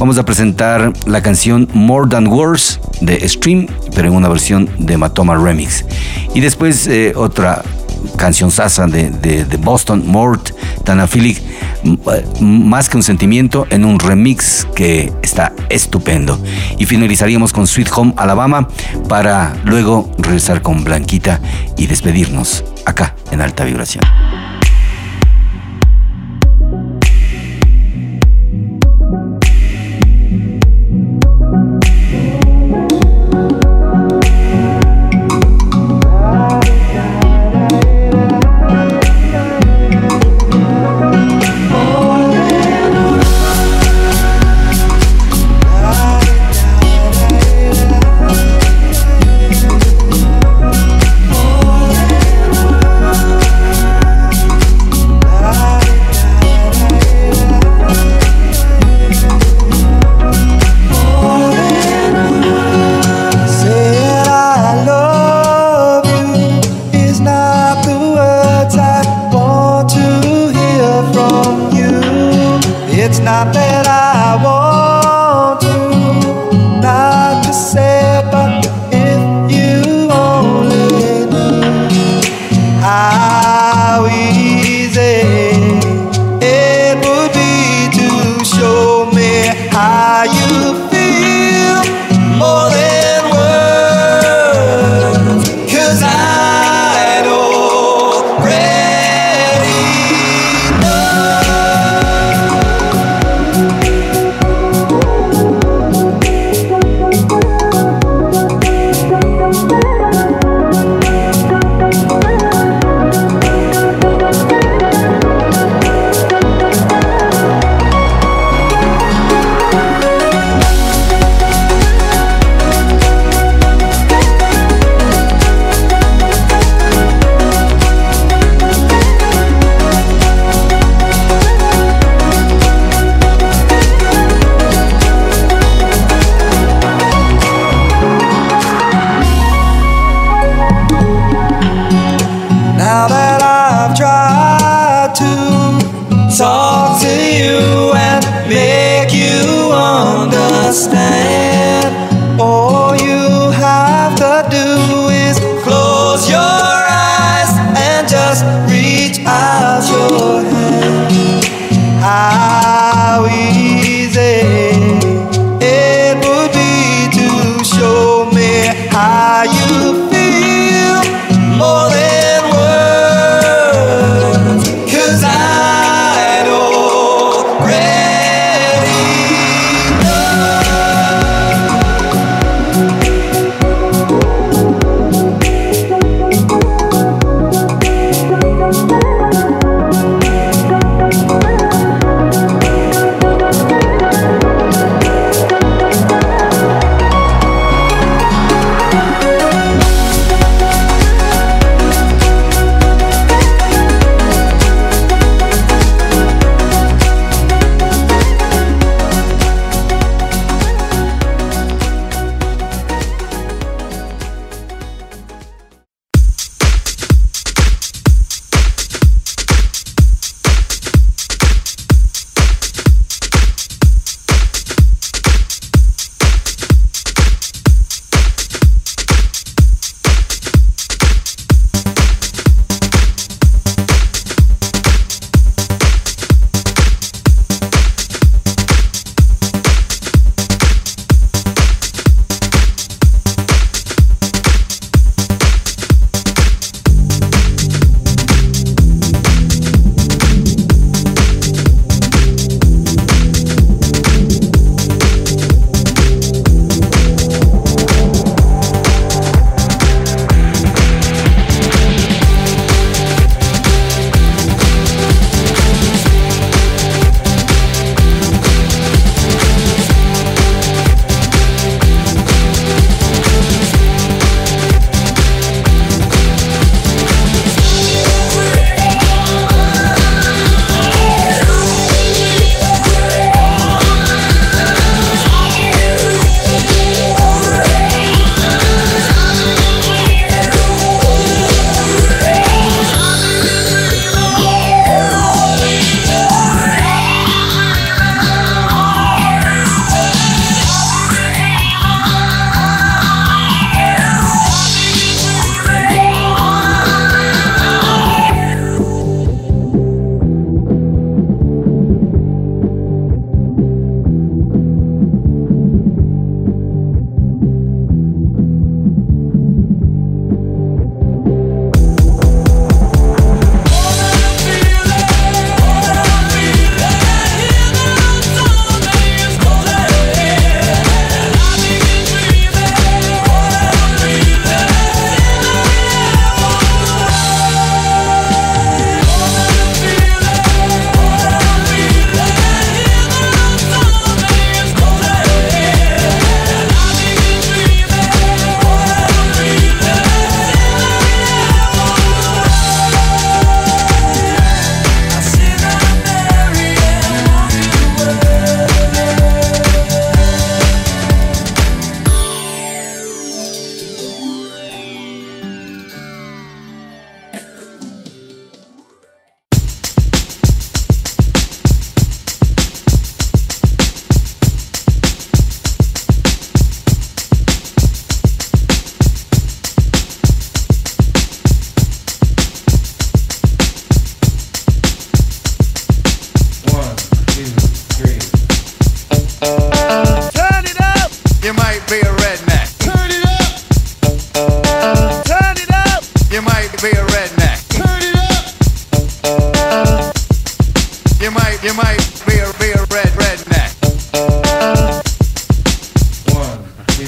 Vamos a presentar la canción More Than Words de Stream, pero en una versión de Matoma Remix. Y después eh, otra canción sasa de, de, de Boston, Mort, Tanaphilic, Más que un sentimiento, en un remix que está estupendo. Y finalizaríamos con Sweet Home Alabama para luego regresar con Blanquita y despedirnos acá en Alta Vibración.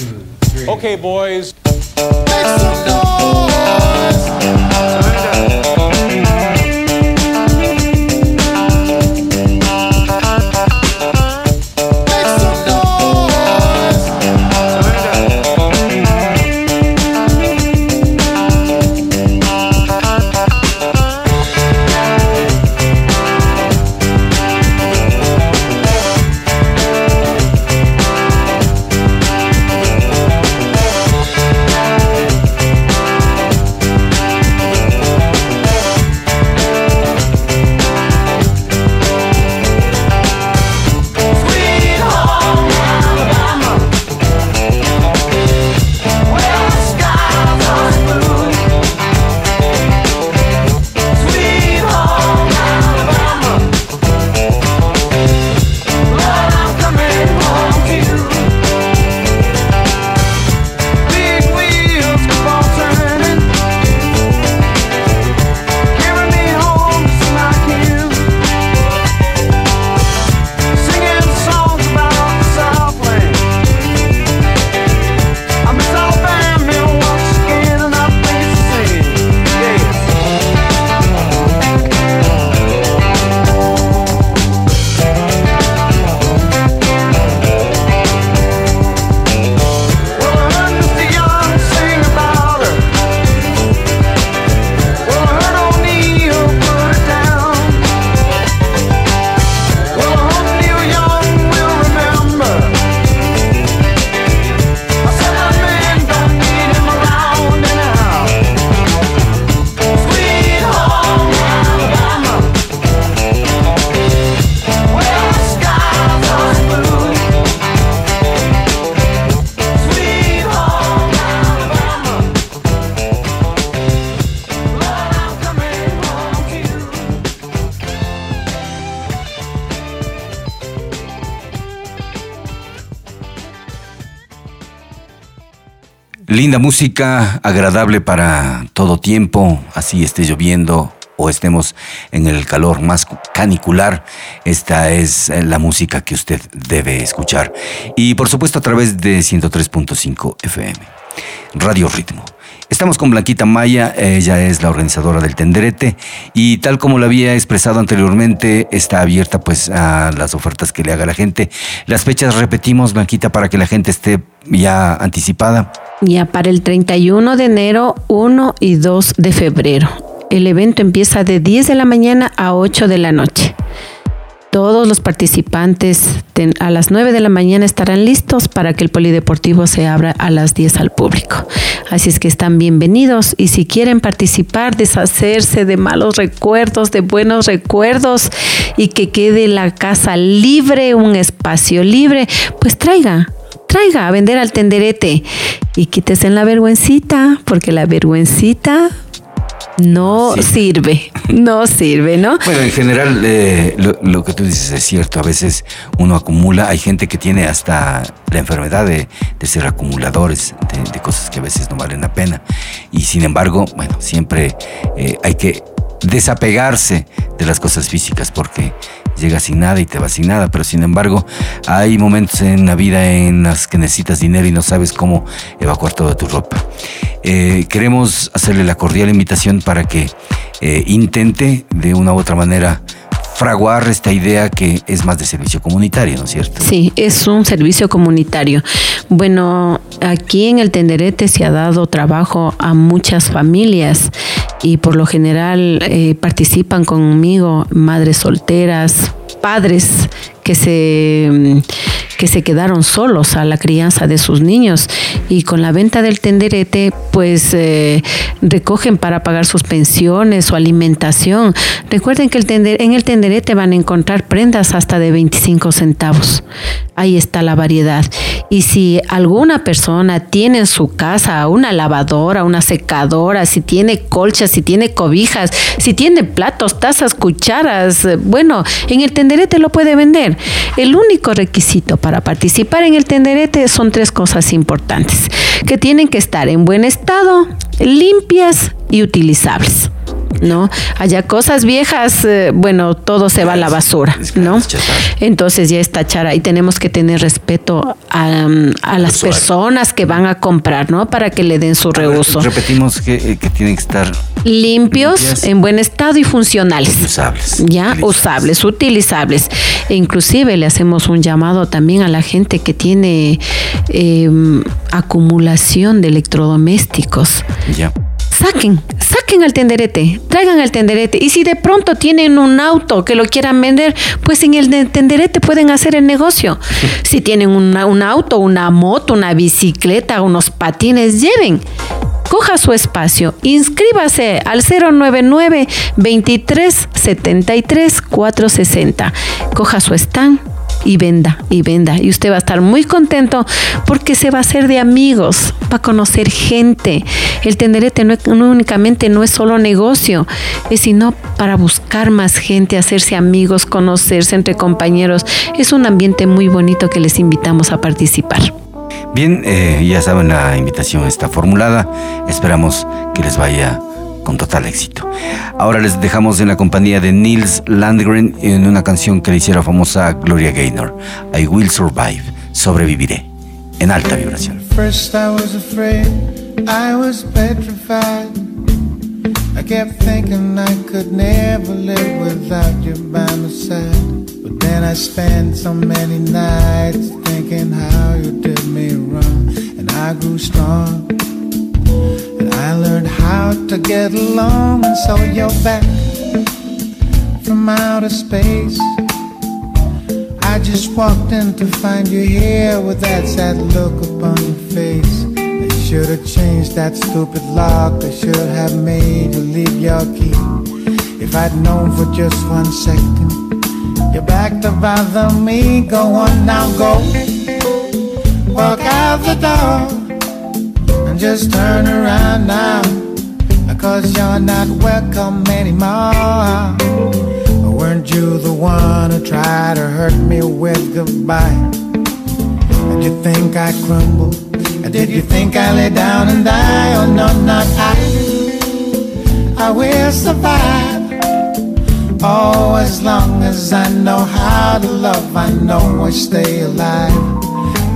Dream. Okay, boys. Make some noise. Make some linda música, agradable para todo tiempo, así esté lloviendo o estemos en el calor más canicular, esta es la música que usted debe escuchar. Y por supuesto a través de ciento tres punto cinco F M, Radio Ritmo. Estamos con Blanquita Maya, ella es la organizadora del Tenderete y tal como lo había expresado anteriormente, está abierta pues a las ofertas que le haga la gente. Las fechas repetimos, Blanquita, para que la gente esté ya anticipada. Ya para el treinta y uno de enero, uno y dos de febrero. El evento empieza de diez de la mañana a ocho de la noche. Todos los participantes ten, a las nueve de la mañana estarán listos para que el polideportivo se abra a las diez al público. Así es que están bienvenidos y si quieren participar, deshacerse de malos recuerdos, de buenos recuerdos y que quede la casa libre, un espacio libre, pues traiga, traiga a vender al tenderete y quítese la vergüencita, porque la vergüencita... No sí. sirve, no sirve, ¿no? Bueno, en general, eh, lo, lo que tú dices es cierto. A veces uno acumula, hay gente que tiene hasta la enfermedad de, de ser acumuladores de, de cosas que a veces no valen la pena. Y sin embargo, bueno, siempre eh, hay que desapegarse de las cosas físicas porque llegas sin nada y te vas sin nada, pero sin embargo hay momentos en la vida en las que necesitas dinero y no sabes cómo evacuar toda tu ropa. Eh, queremos hacerle la cordial invitación para que eh, intente de una u otra manera fraguar esta idea que es más de servicio comunitario, ¿no es cierto? Sí, es un servicio comunitario. Bueno, aquí en el Tenderete se ha dado trabajo a muchas familias y por lo general eh, participan conmigo madres solteras, padres que se, que se quedaron solos a la crianza de sus niños y con la venta del tenderete pues eh, recogen para pagar sus pensiones, su alimentación. Recuerden que el tender, en el tenderete van a encontrar prendas hasta de veinticinco centavos. Ahí está la variedad. Y si alguna persona tiene en su casa una lavadora, una secadora, si tiene colchas, si tiene cobijas, si tiene platos, tazas, cucharas, bueno, en el tenderete lo puede vender. El único requisito para participar en el tenderete son tres cosas importantes, que tienen que estar en buen estado, limpias y utilizables. ¿no? Allá cosas viejas, eh, bueno, todo se va a la basura, ¿no? Entonces ya está chara y tenemos que tener respeto a, a las personas que van a comprar, ¿no? Para que le den su reuso. Repetimos que, que tienen que estar limpios, limpias, en buen estado y funcionales. Usables. Ya, utilizables. usables, utilizables. E inclusive le hacemos un llamado también a la gente que tiene eh, acumulación de electrodomésticos. Ya. Saquen, saquen al tenderete, traigan al tenderete. Y si de pronto tienen un auto que lo quieran vender, pues en el tenderete pueden hacer el negocio. Sí. Si tienen una, un auto, una moto, una bicicleta, unos patines, lleven. Coja su espacio, inscríbase al cero noventa y nueve, veintitrés, setenta y tres, cuatrocientos sesenta. Coja su stand y venda, y venda. Y usted va a estar muy contento porque se va a hacer de amigos, va a conocer gente. El tenderete no, no únicamente no es solo negocio, es sino para buscar más gente, hacerse amigos, conocerse entre compañeros. Es un ambiente muy bonito que les invitamos a participar. Bien, eh, ya saben, la invitación está formulada. Esperamos que les vaya con total éxito. Ahora les dejamos en la compañía de Nils Landgren en una canción que le hiciera famosa a Gloria Gaynor, I Will Survive, sobreviviré, en alta vibración. First I was afraid, I was petrified. I kept thinking I could never live without you by my side. But then I spent so many nights thinking how you did me wrong. And I grew strong, and I learned how to get along. And so you're back from outer space. I just walked in to find you here with that sad look upon your face. They should have changed that stupid lock. They should have made you leave your key. If I'd known for just one second you're back to bother me. Go on now, go. Walk out the door and just turn around now, because you're not welcome anymore. Weren't you the one who tried to hurt me with goodbye? Did you think I crumbled? Did you think I lay down and die? Oh no, not I. I will survive. Oh, as long as I know how to love, I know I stay alive.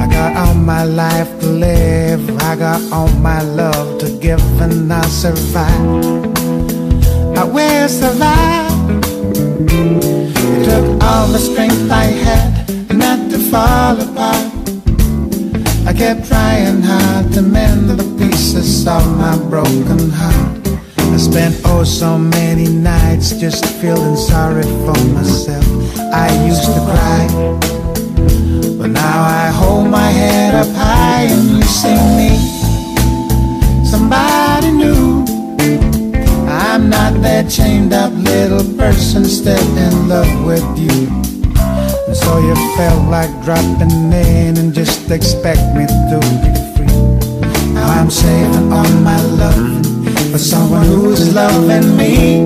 I got all my life to live, I got all my love to give, and I'll survive. I will survive. It took all the strength I had not to fall apart. I kept trying hard to mend the pieces of my broken heart. I spent oh so many nights just feeling sorry for myself. I used to cry, but now I hold my head up high and you see me, somebody new. I'm not that chained up little person still in love with you. And so you felt like dropping in and just expect me to be free. Now I'm saving all my love for someone who's loving me.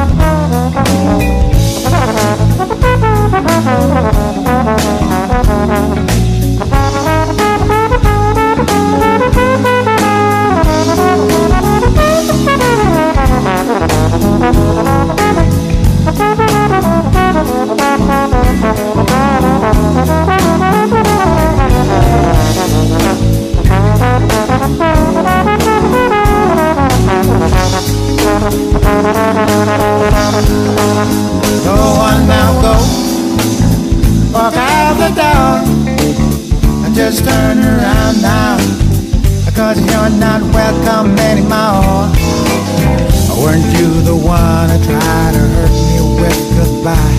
Go on now, go. Walk out the door and just turn around now, because you're not welcome anymore. Weren't you the one who tried to hurt me with goodbye?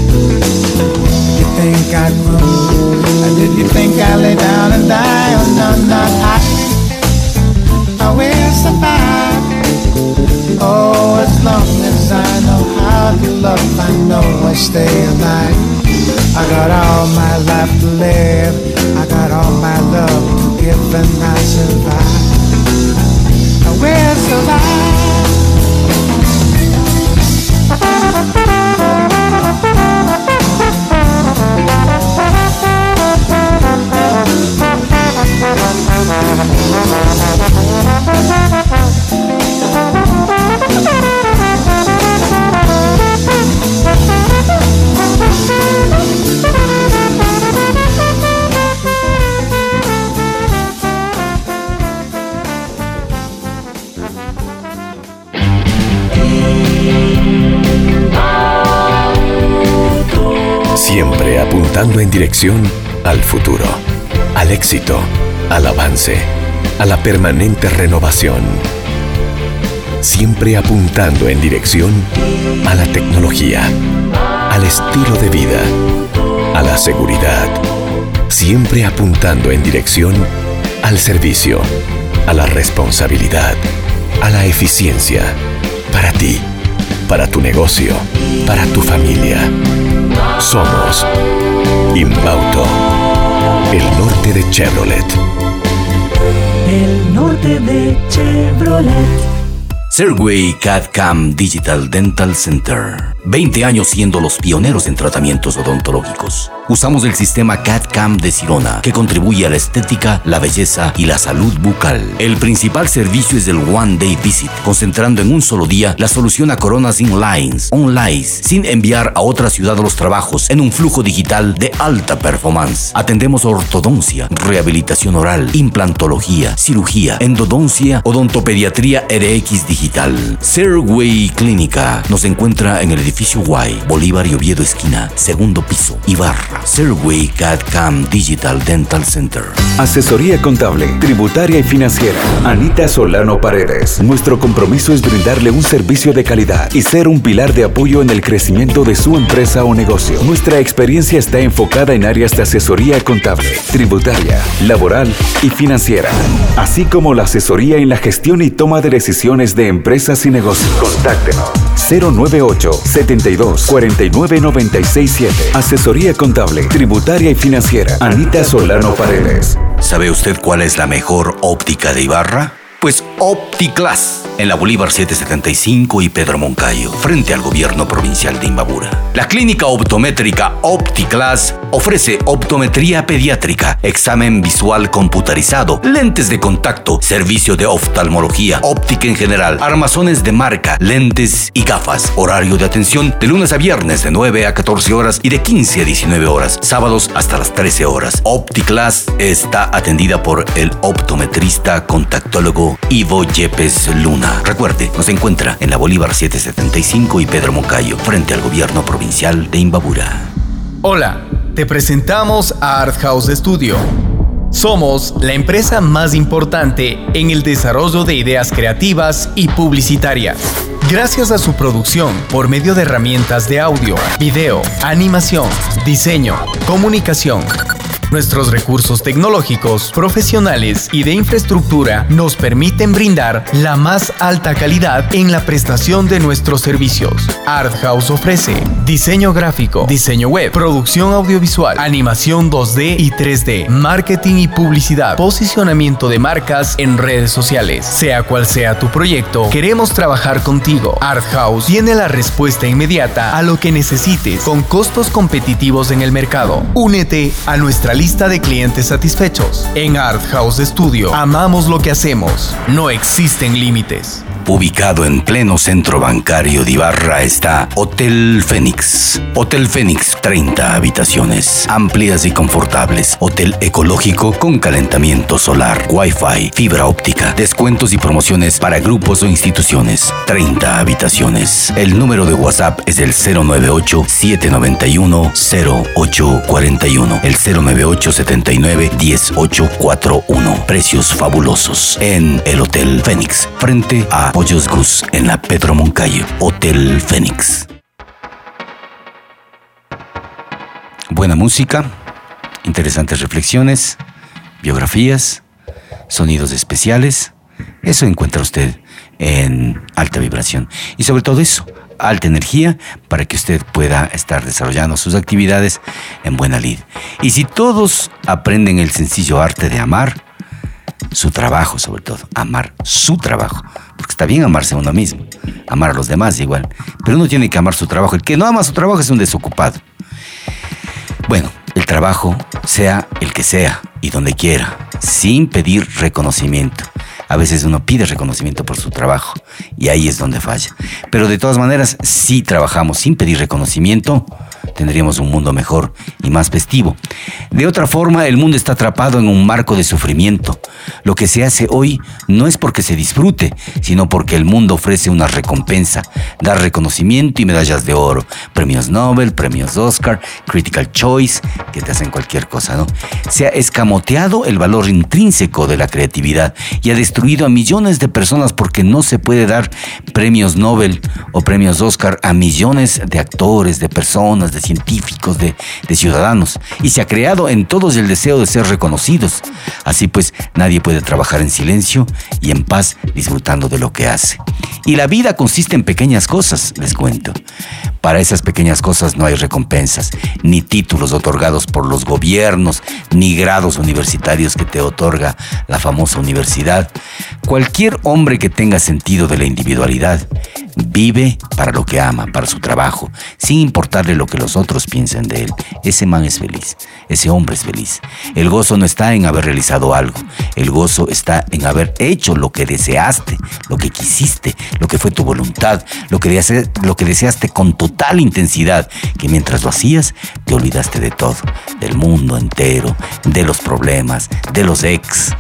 Did you think I'd move? Or did you think I'd lay down and die? Oh no, not I. I will survive. Oh, as long as I know how to love, I know I stay alive. I got all my life to live, I got all my love to give, and I survive. I will survive. Thank you. siempre apuntando en dirección al futuro, al éxito, al avance, a la permanente renovación. Siempre apuntando en dirección a la tecnología, al estilo de vida, a la seguridad. Siempre apuntando en dirección al servicio, a la responsabilidad, a la eficiencia. Para ti, para tu negocio, para tu familia. Somos Imbauto, el norte de Chevrolet. El norte de Chevrolet. Sirway C A D-C A M Digital Dental Center. veinte años siendo los pioneros en tratamientos odontológicos. Usamos el sistema C A D-C A M de Sirona, que contribuye a la estética, la belleza y la salud bucal. El principal servicio es el One Day Visit, concentrando en un solo día la solución a coronas inlines, onlines, sin enviar a otra ciudad los trabajos, en un flujo digital de alta performance. Atendemos ortodoncia, rehabilitación oral, implantología, cirugía, endodoncia, odontopediatría R X digital. Sirway Clínica nos encuentra en el edificio Y, Bolívar y Oviedo esquina, segundo piso, Ibarra. Sirway C A D-C A M Digital Dental Center. Asesoría contable, tributaria y financiera. Anita Solano Paredes. Nuestro compromiso es brindarle un servicio de calidad y ser un pilar de apoyo en el crecimiento de su empresa o negocio. Nuestra experiencia está enfocada en áreas de asesoría contable, tributaria, laboral y financiera, así como la asesoría en la gestión y toma de decisiones de empresas y negocios. Contáctenos cero nueve ocho, setenta y dos, cuarenta y nueve, noventa y seis, siete. Asesoría contable, tributaria y financiera. Anita Solano Paredes. ¿Sabe usted cuál es la mejor óptica de Ibarra? Pues OptiClass, en la Bolívar setecientos setenta y cinco y Pedro Moncayo, frente al gobierno provincial de Imbabura. La clínica optométrica OptiClass ofrece optometría pediátrica, examen visual computarizado, lentes de contacto, servicio de oftalmología, óptica en general, armazones de marca, lentes y gafas. Horario de atención de lunes a viernes de nueve a catorce horas y de quince a diecinueve horas, sábados hasta las trece horas. OptiClass está atendida por el optometrista contactólogo Ivo Yepes Luna. Recuerde, nos encuentra en la Bolívar setecientos setenta y cinco y Pedro Moncayo, frente al gobierno provincial de Imbabura. Hola, te presentamos a Art House Studio. Somos la empresa más importante en el desarrollo de ideas creativas y publicitarias. Gracias a su producción por medio de herramientas de audio, video, animación, diseño, comunicación. Nuestros recursos tecnológicos, profesionales y de infraestructura nos permiten brindar la más alta calidad en la prestación de nuestros servicios. Art House ofrece diseño gráfico, diseño web, producción audiovisual, animación dos D y tres D, marketing y publicidad, posicionamiento de marcas en redes sociales. Sea cual sea tu proyecto, queremos trabajar contigo. Art House tiene la respuesta inmediata a lo que necesites con costos competitivos en el mercado. Únete a nuestra lista de clientes satisfechos. En Art House Studio, amamos lo que hacemos. No existen límites. Ubicado en pleno centro bancario de Ibarra está Hostal Fénix. Hostal Fénix, treinta habitaciones, amplias y confortables. Hotel ecológico con calentamiento solar, wifi, fibra óptica, descuentos y promociones para grupos o instituciones. treinta habitaciones. El número de WhatsApp es el cero nueve ocho, siete nueve uno, cero ocho cuatro uno. El cero nueve ocho, setenta y nueve, dieciocho cuarenta y uno. Precios fabulosos en el Hostal Fénix, frente a Pollos Gus en la Pedro Moncayo. Hostal Fénix. Buena música, interesantes reflexiones, biografías, sonidos especiales. Eso encuentra usted en Alta Vibración. Y sobre todo eso, alta energía para que usted pueda estar desarrollando sus actividades en buena lid. Y si todos aprenden el sencillo arte de amar su trabajo, sobre todo, amar su trabajo, porque está bien amarse a uno mismo, amar a los demás igual, pero uno tiene que amar su trabajo. El que no ama su trabajo es un desocupado. Bueno, el trabajo, sea el que sea y donde quiera, sin pedir reconocimiento. a veces uno pide reconocimiento por su trabajo y ahí es donde falla. Pero de todas maneras, si trabajamos sin pedir reconocimiento, tendríamos un mundo mejor y más festivo. De otra forma, el mundo está atrapado en un marco de sufrimiento. Lo que se hace hoy no es porque se disfrute, sino porque el mundo ofrece una recompensa, dar reconocimiento y medallas de oro, premios Nobel, premios Oscar, Critical Choice, que te hacen cualquier cosa, ¿no? Se ha escamoteado el valor intrínseco de la creatividad y ha destruido a millones de personas, porque no se puede dar premios Nobel o premios Oscar a millones de actores, de personas, de científicos, de, de ciudadanos, y se ha creado en todos el deseo de ser reconocidos. Así pues, nadie puede trabajar en silencio y en paz, disfrutando de lo que hace. Y la vida consiste en pequeñas cosas, les cuento. Para esas pequeñas cosas no hay recompensas, ni títulos otorgados por los gobiernos, ni grados universitarios que te otorga la famosa universidad. Cualquier hombre que tenga sentido de la individualidad vive para lo que ama, para su trabajo, sin importarle lo que los otros piensen de él. Ese man es feliz, ese hombre es feliz. El gozo no está en haber realizado algo, el gozo está en haber hecho lo que deseaste, lo que quisiste, lo que fue tu voluntad, lo que deseaste, lo que deseaste con total intensidad, que mientras lo hacías te olvidaste de todo, del mundo entero, de los problemas, de los ex.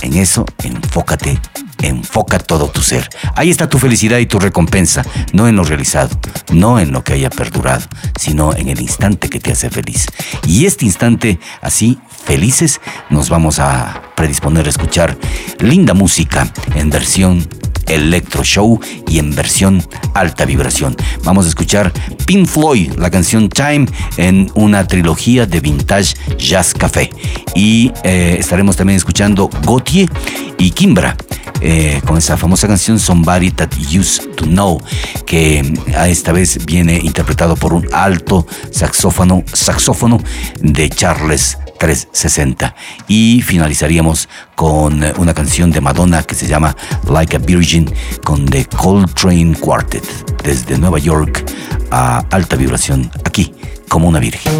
En eso enfócate, enfoca todo tu ser. Ahí está tu felicidad y tu recompensa, no en lo realizado, no en lo que haya perdurado, sino en el instante que te hace feliz. Y este instante, así, felices, nos vamos a predisponer a escuchar linda música en versión Electro Show y en versión alta vibración. Vamos a escuchar Pink Floyd, la canción Time, en una trilogía de Vintage Jazz Café. Y eh, estaremos también escuchando Gautier y Kimbra eh, con esa famosa canción Somebody That Used To Know, que a esta vez viene interpretado por un alto saxófono, saxófono de Charles trescientos sesenta. Y finalizaríamos con una canción de Madonna que se llama Like a Virgin, con The Coltrane Quartet, desde Nueva York a alta vibración, aquí como una virgen.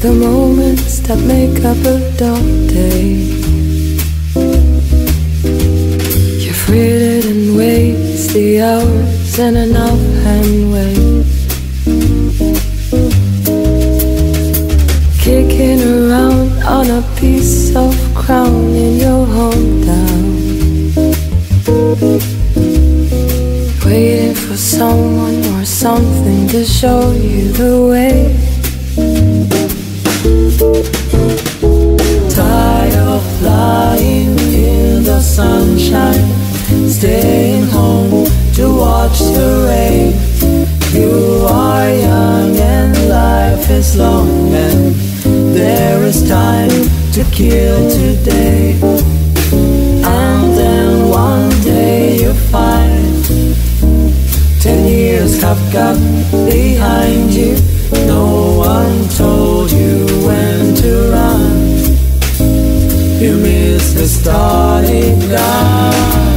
The moments that make up a dull day, you've frittered and waste the hours in an offhand way, kicking around on a piece of crown in your hometown, waiting for someone or something to show you the way. Tired of lying in the sunshine, staying home to watch the rain. You are young and life is long, and there is time to kill today. And then one day you find ten years have got behind you. No one told you when to run. You missed the starting gun.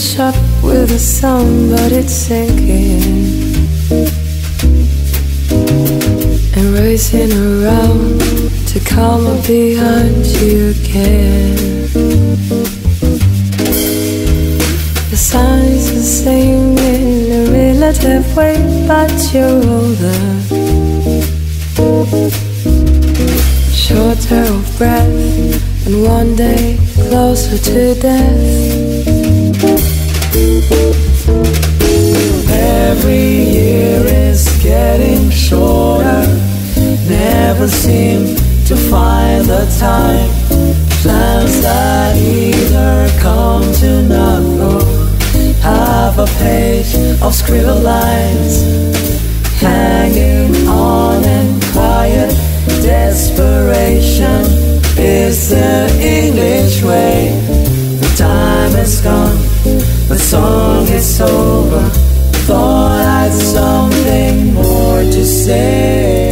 Shot with a sound, but it's sinking and racing around to come up behind you again. The signs are same in a relative way, but you're older, shorter of breath, and one day closer to death. every year is getting shorter. Never seem to find the time. Plans that either come to nothing or have a page of scribbled lines hanging on in quiet desperation. Is the English way. The time is gone, the song is over. Thought I had something more to say.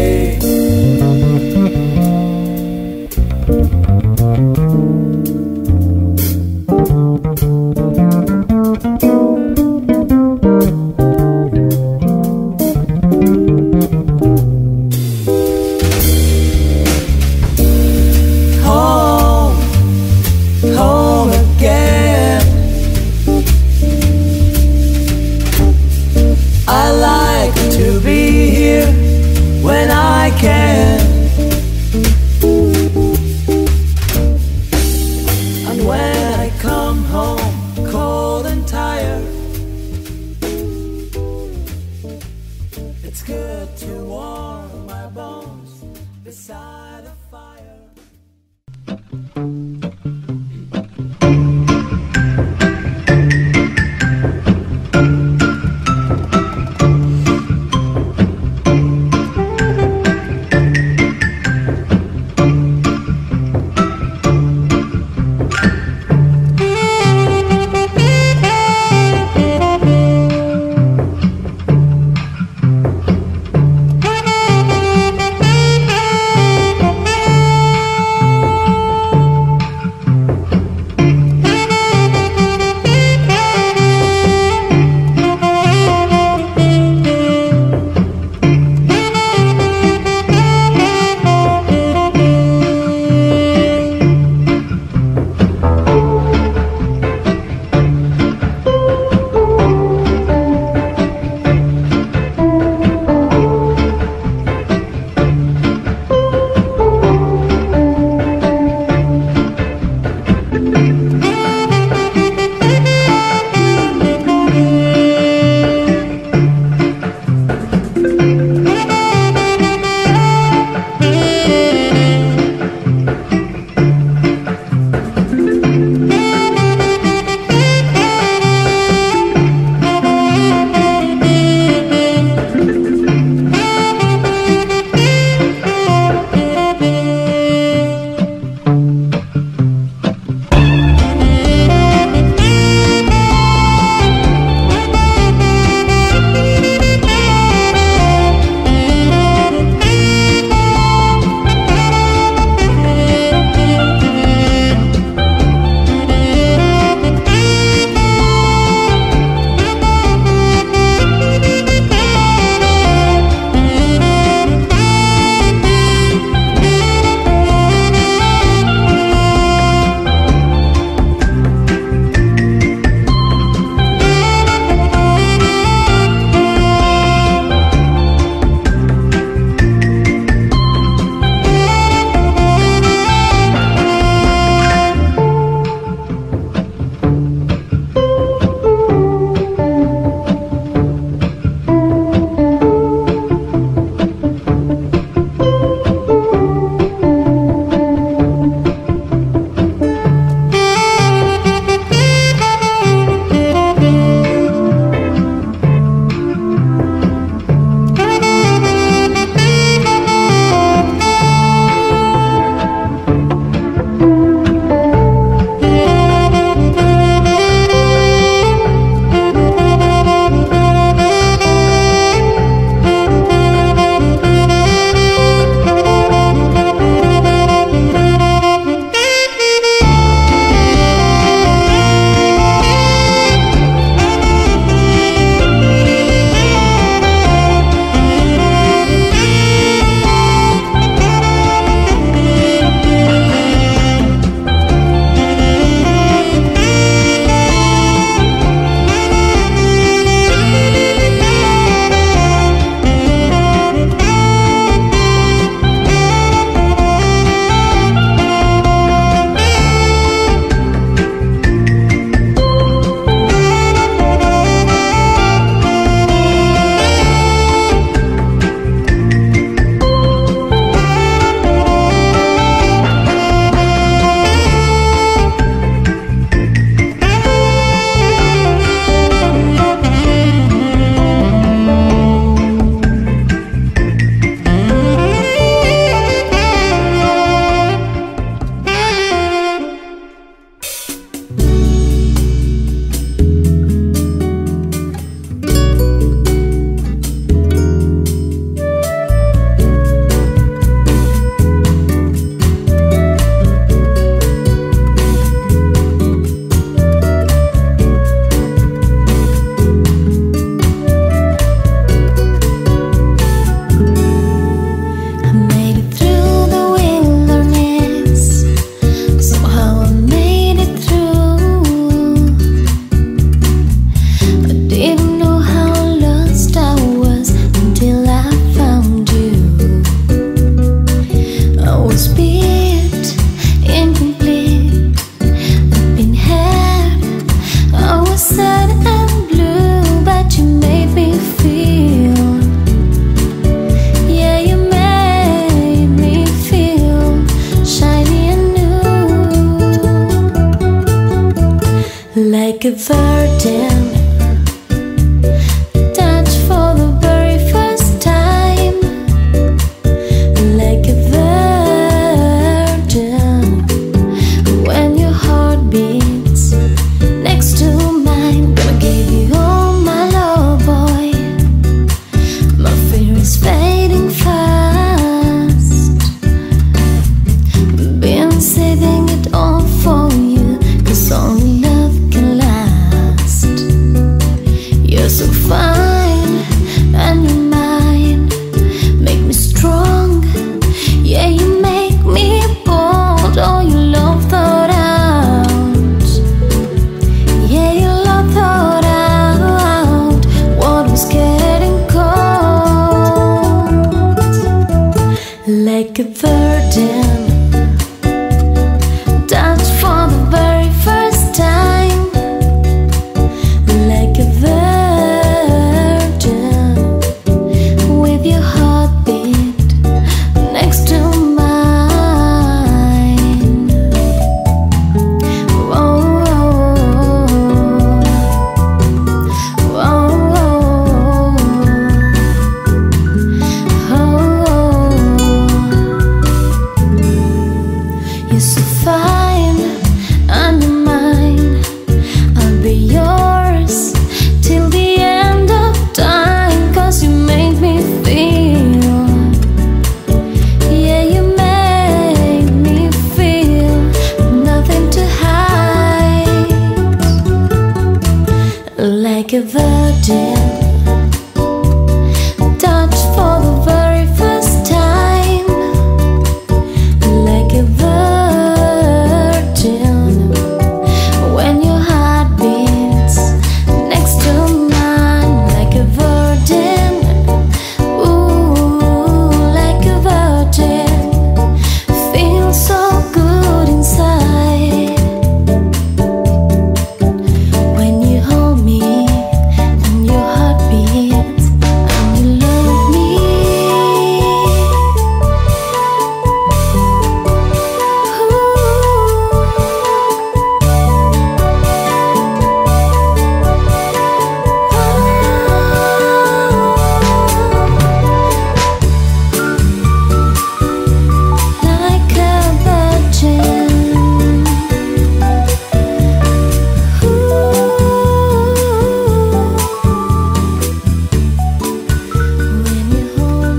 like a virgin.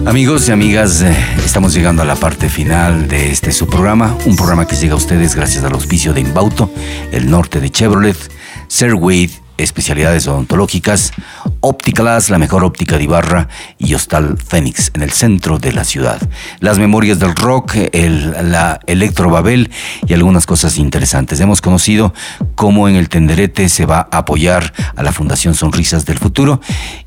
Amigos y amigas, estamos llegando a la parte final de este su programa, un programa que llega a ustedes gracias al auspicio de Imbauto, el norte de Chevrolet, Sirway, especialidades odontológicas, OptiClass, la mejor óptica de Ibarra, y Hostal Fénix, en el centro de la ciudad. Las memorias del rock, el, la Electro Babel y algunas cosas interesantes. Hemos conocido cómo en el tenderete se va a apoyar a la Fundación Sonrisas del Futuro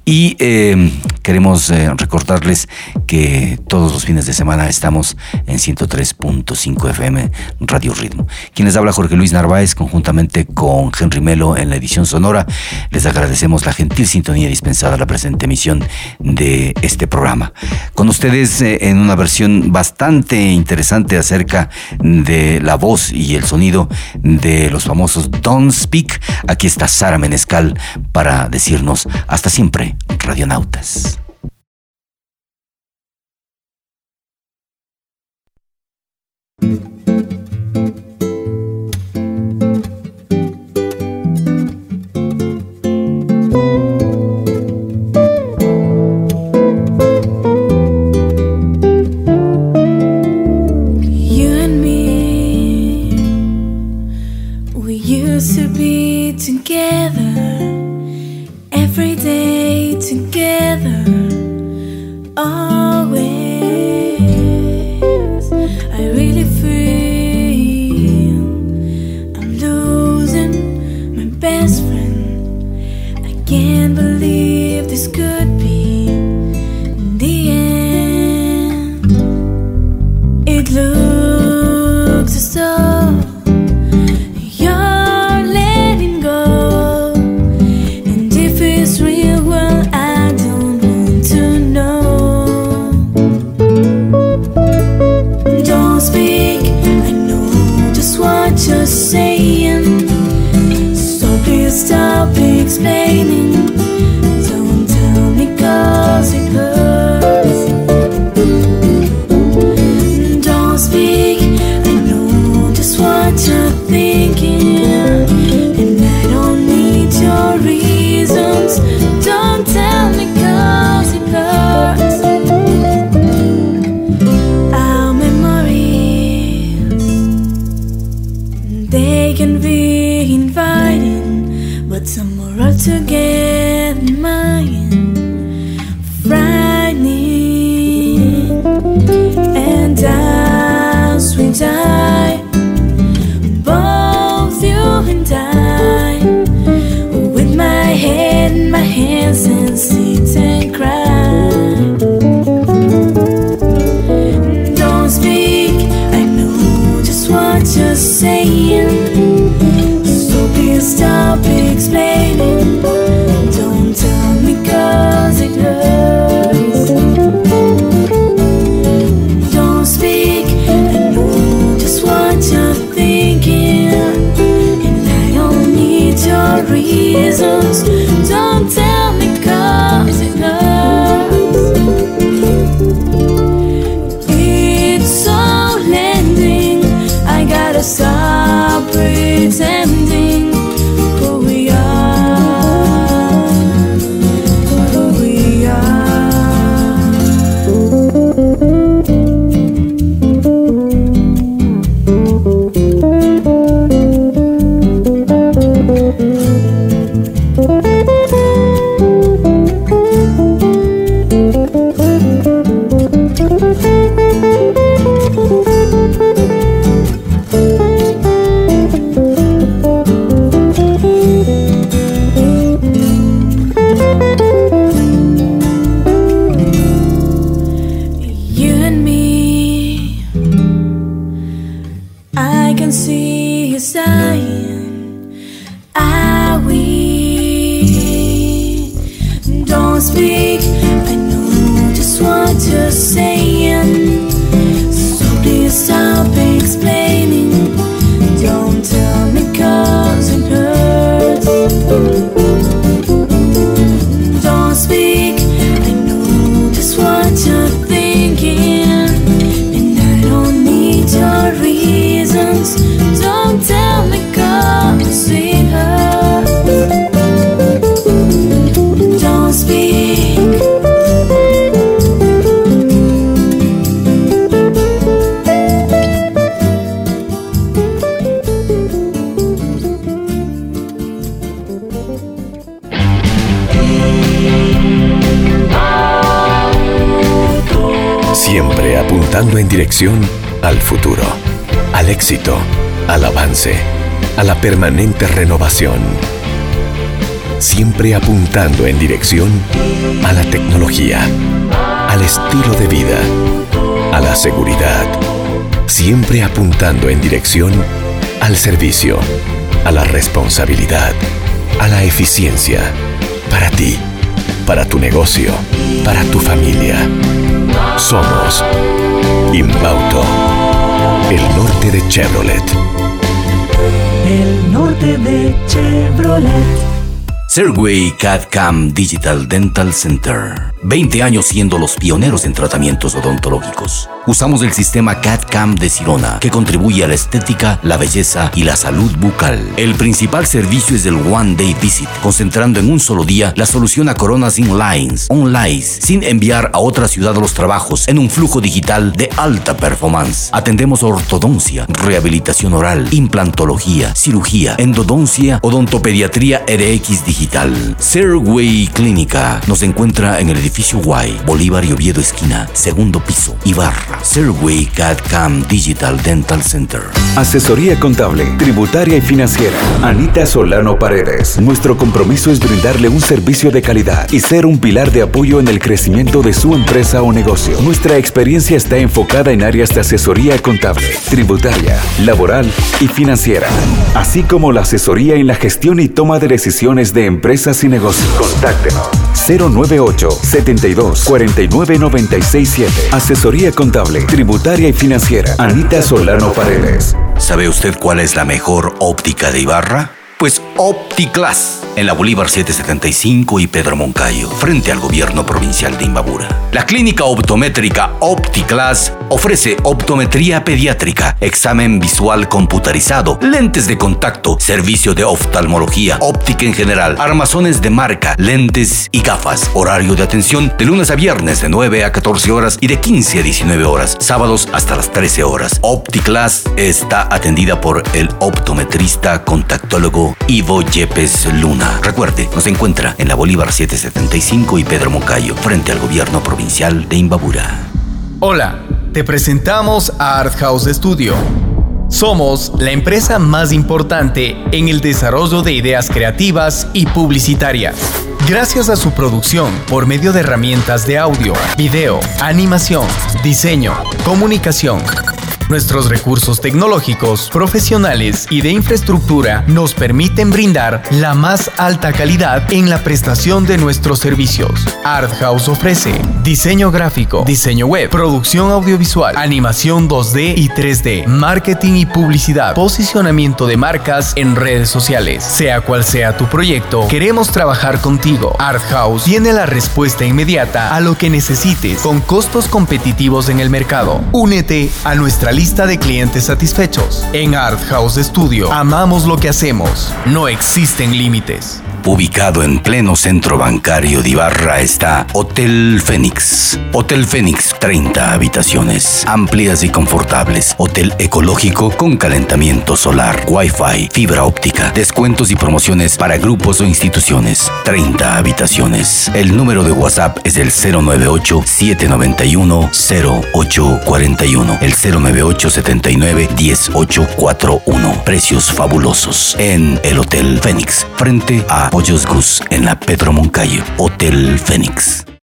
y eh, queremos eh, recordarles que todos los fines de semana estamos en ciento tres punto cinco F M Radio Ritmo. Quienes habla Jorge Luis Narváez, conjuntamente con Henry Melo en la edición sonora. Les agradecemos la gentil sintonía dispensada a la presente emisión de este programa. Con ustedes eh, en una versión bastante interesante acerca de la voz y el sonido de los famosos Don't Speak. Aquí está Sara Menescal para decirnos hasta siempre, radionautas. Stop. they can be inviting, but some are all together mine, frightening. And I'll swing die, both you and I, with my head in my hands and sit and cry. Just saying, so please stop explaining. Don't tell me cause it hurts. Don't speak, I know just what you're thinking, and I don't need your reasons. Don't tell me cause it hurts. It's all ending. Stop pretending who we are, who we are. En dirección al futuro, al éxito, al avance, a la permanente renovación. Siempre apuntando en dirección a la tecnología, al estilo de vida, a la seguridad. Siempre apuntando en dirección al servicio, a la responsabilidad, a la eficiencia. Para ti, para tu negocio, para tu familia. Somos Imbauto, el norte de Chevrolet. El norte de Chevrolet. Sirway C A D-C A M Digital Dental Center. veinte años siendo los pioneros en tratamientos odontológicos. Usamos el sistema C A D-C A M de Sirona, que contribuye a la estética, la belleza y la salud bucal. El principal servicio es el One Day Visit, concentrando en un solo día la solución a coronas inlines, onlines, sin enviar a otra ciudad los trabajos, en un flujo digital de alta performance. Atendemos ortodoncia, rehabilitación oral, implantología, cirugía, endodoncia, odontopediatría R X digital. Digital. Sirway Clínica nos encuentra en el edificio Y, Bolívar y Oviedo esquina, segundo piso, Ibarra. Sirway C A D-C A M Digital Dental Center. Asesoría contable, tributaria y financiera. Anita Solano Paredes. Nuestro compromiso es brindarle un servicio de calidad y ser un pilar de apoyo en el crecimiento de su empresa o negocio. Nuestra experiencia está enfocada en áreas de asesoría contable, tributaria, laboral y financiera, así como la asesoría en la gestión y toma de decisiones de empresas y negocios. Contáctenos cero nueve ocho, setenta y dos, cuarenta y nueve, novecientos sesenta y siete. Asesoría contable, tributaria y financiera. Anita Solano Paredes. ¿Sabe usted cuál es la mejor óptica de Ibarra? Pues OptiClass. en la Bolívar setecientos setenta y cinco y Pedro Moncayo, frente al gobierno provincial de Imbabura. La clínica optométrica OptiClass ofrece optometría pediátrica, examen visual computarizado, lentes de contacto, servicio de oftalmología, óptica en general, armazones de marca, lentes y gafas. Horario de atención de lunes a viernes de nueve a catorce horas y de quince a diecinueve horas, sábados hasta las trece horas. OptiClass está atendida por el optometrista contactólogo Ivo Yepes Luna. Recuerde, nos encuentra en la Bolívar setecientos setenta y cinco y Pedro Moncayo, frente al gobierno provincial de Imbabura. Hola, te presentamos a Art House Studio. Somos la empresa más importante en el desarrollo de ideas creativas y publicitarias. Gracias a su producción por medio de herramientas de audio, video, animación, diseño, comunicación, nuestros recursos tecnológicos, profesionales y de infraestructura nos permiten brindar la más alta calidad en la prestación de nuestros servicios. Art House ofrece diseño gráfico, diseño web, producción audiovisual, animación dos D y tres D, marketing y publicidad, posicionamiento de marcas en redes sociales. Sea cual sea tu proyecto, queremos trabajar contigo. Art House tiene la respuesta inmediata a lo que necesites con costos competitivos en el mercado. Únete a nuestra lista Lista de clientes satisfechos. En Art House Studio, amamos lo que hacemos. No existen límites. Ubicado en pleno centro bancario de Ibarra está Hotel Fénix. Hotel Fénix, treinta habitaciones, amplias y confortables. Hotel ecológico con calentamiento solar, wifi, fibra óptica, descuentos y promociones para grupos o instituciones. treinta habitaciones. El número de WhatsApp es el cero nueve ocho, siete nueve uno, cero ocho cuatro uno. El cero nueve ocho, siete nueve uno, cero ocho cuatro uno. Precios fabulosos en el Hotel Fénix, frente a Pollos Gus en la Pedro Moncayo. Hotel Fénix.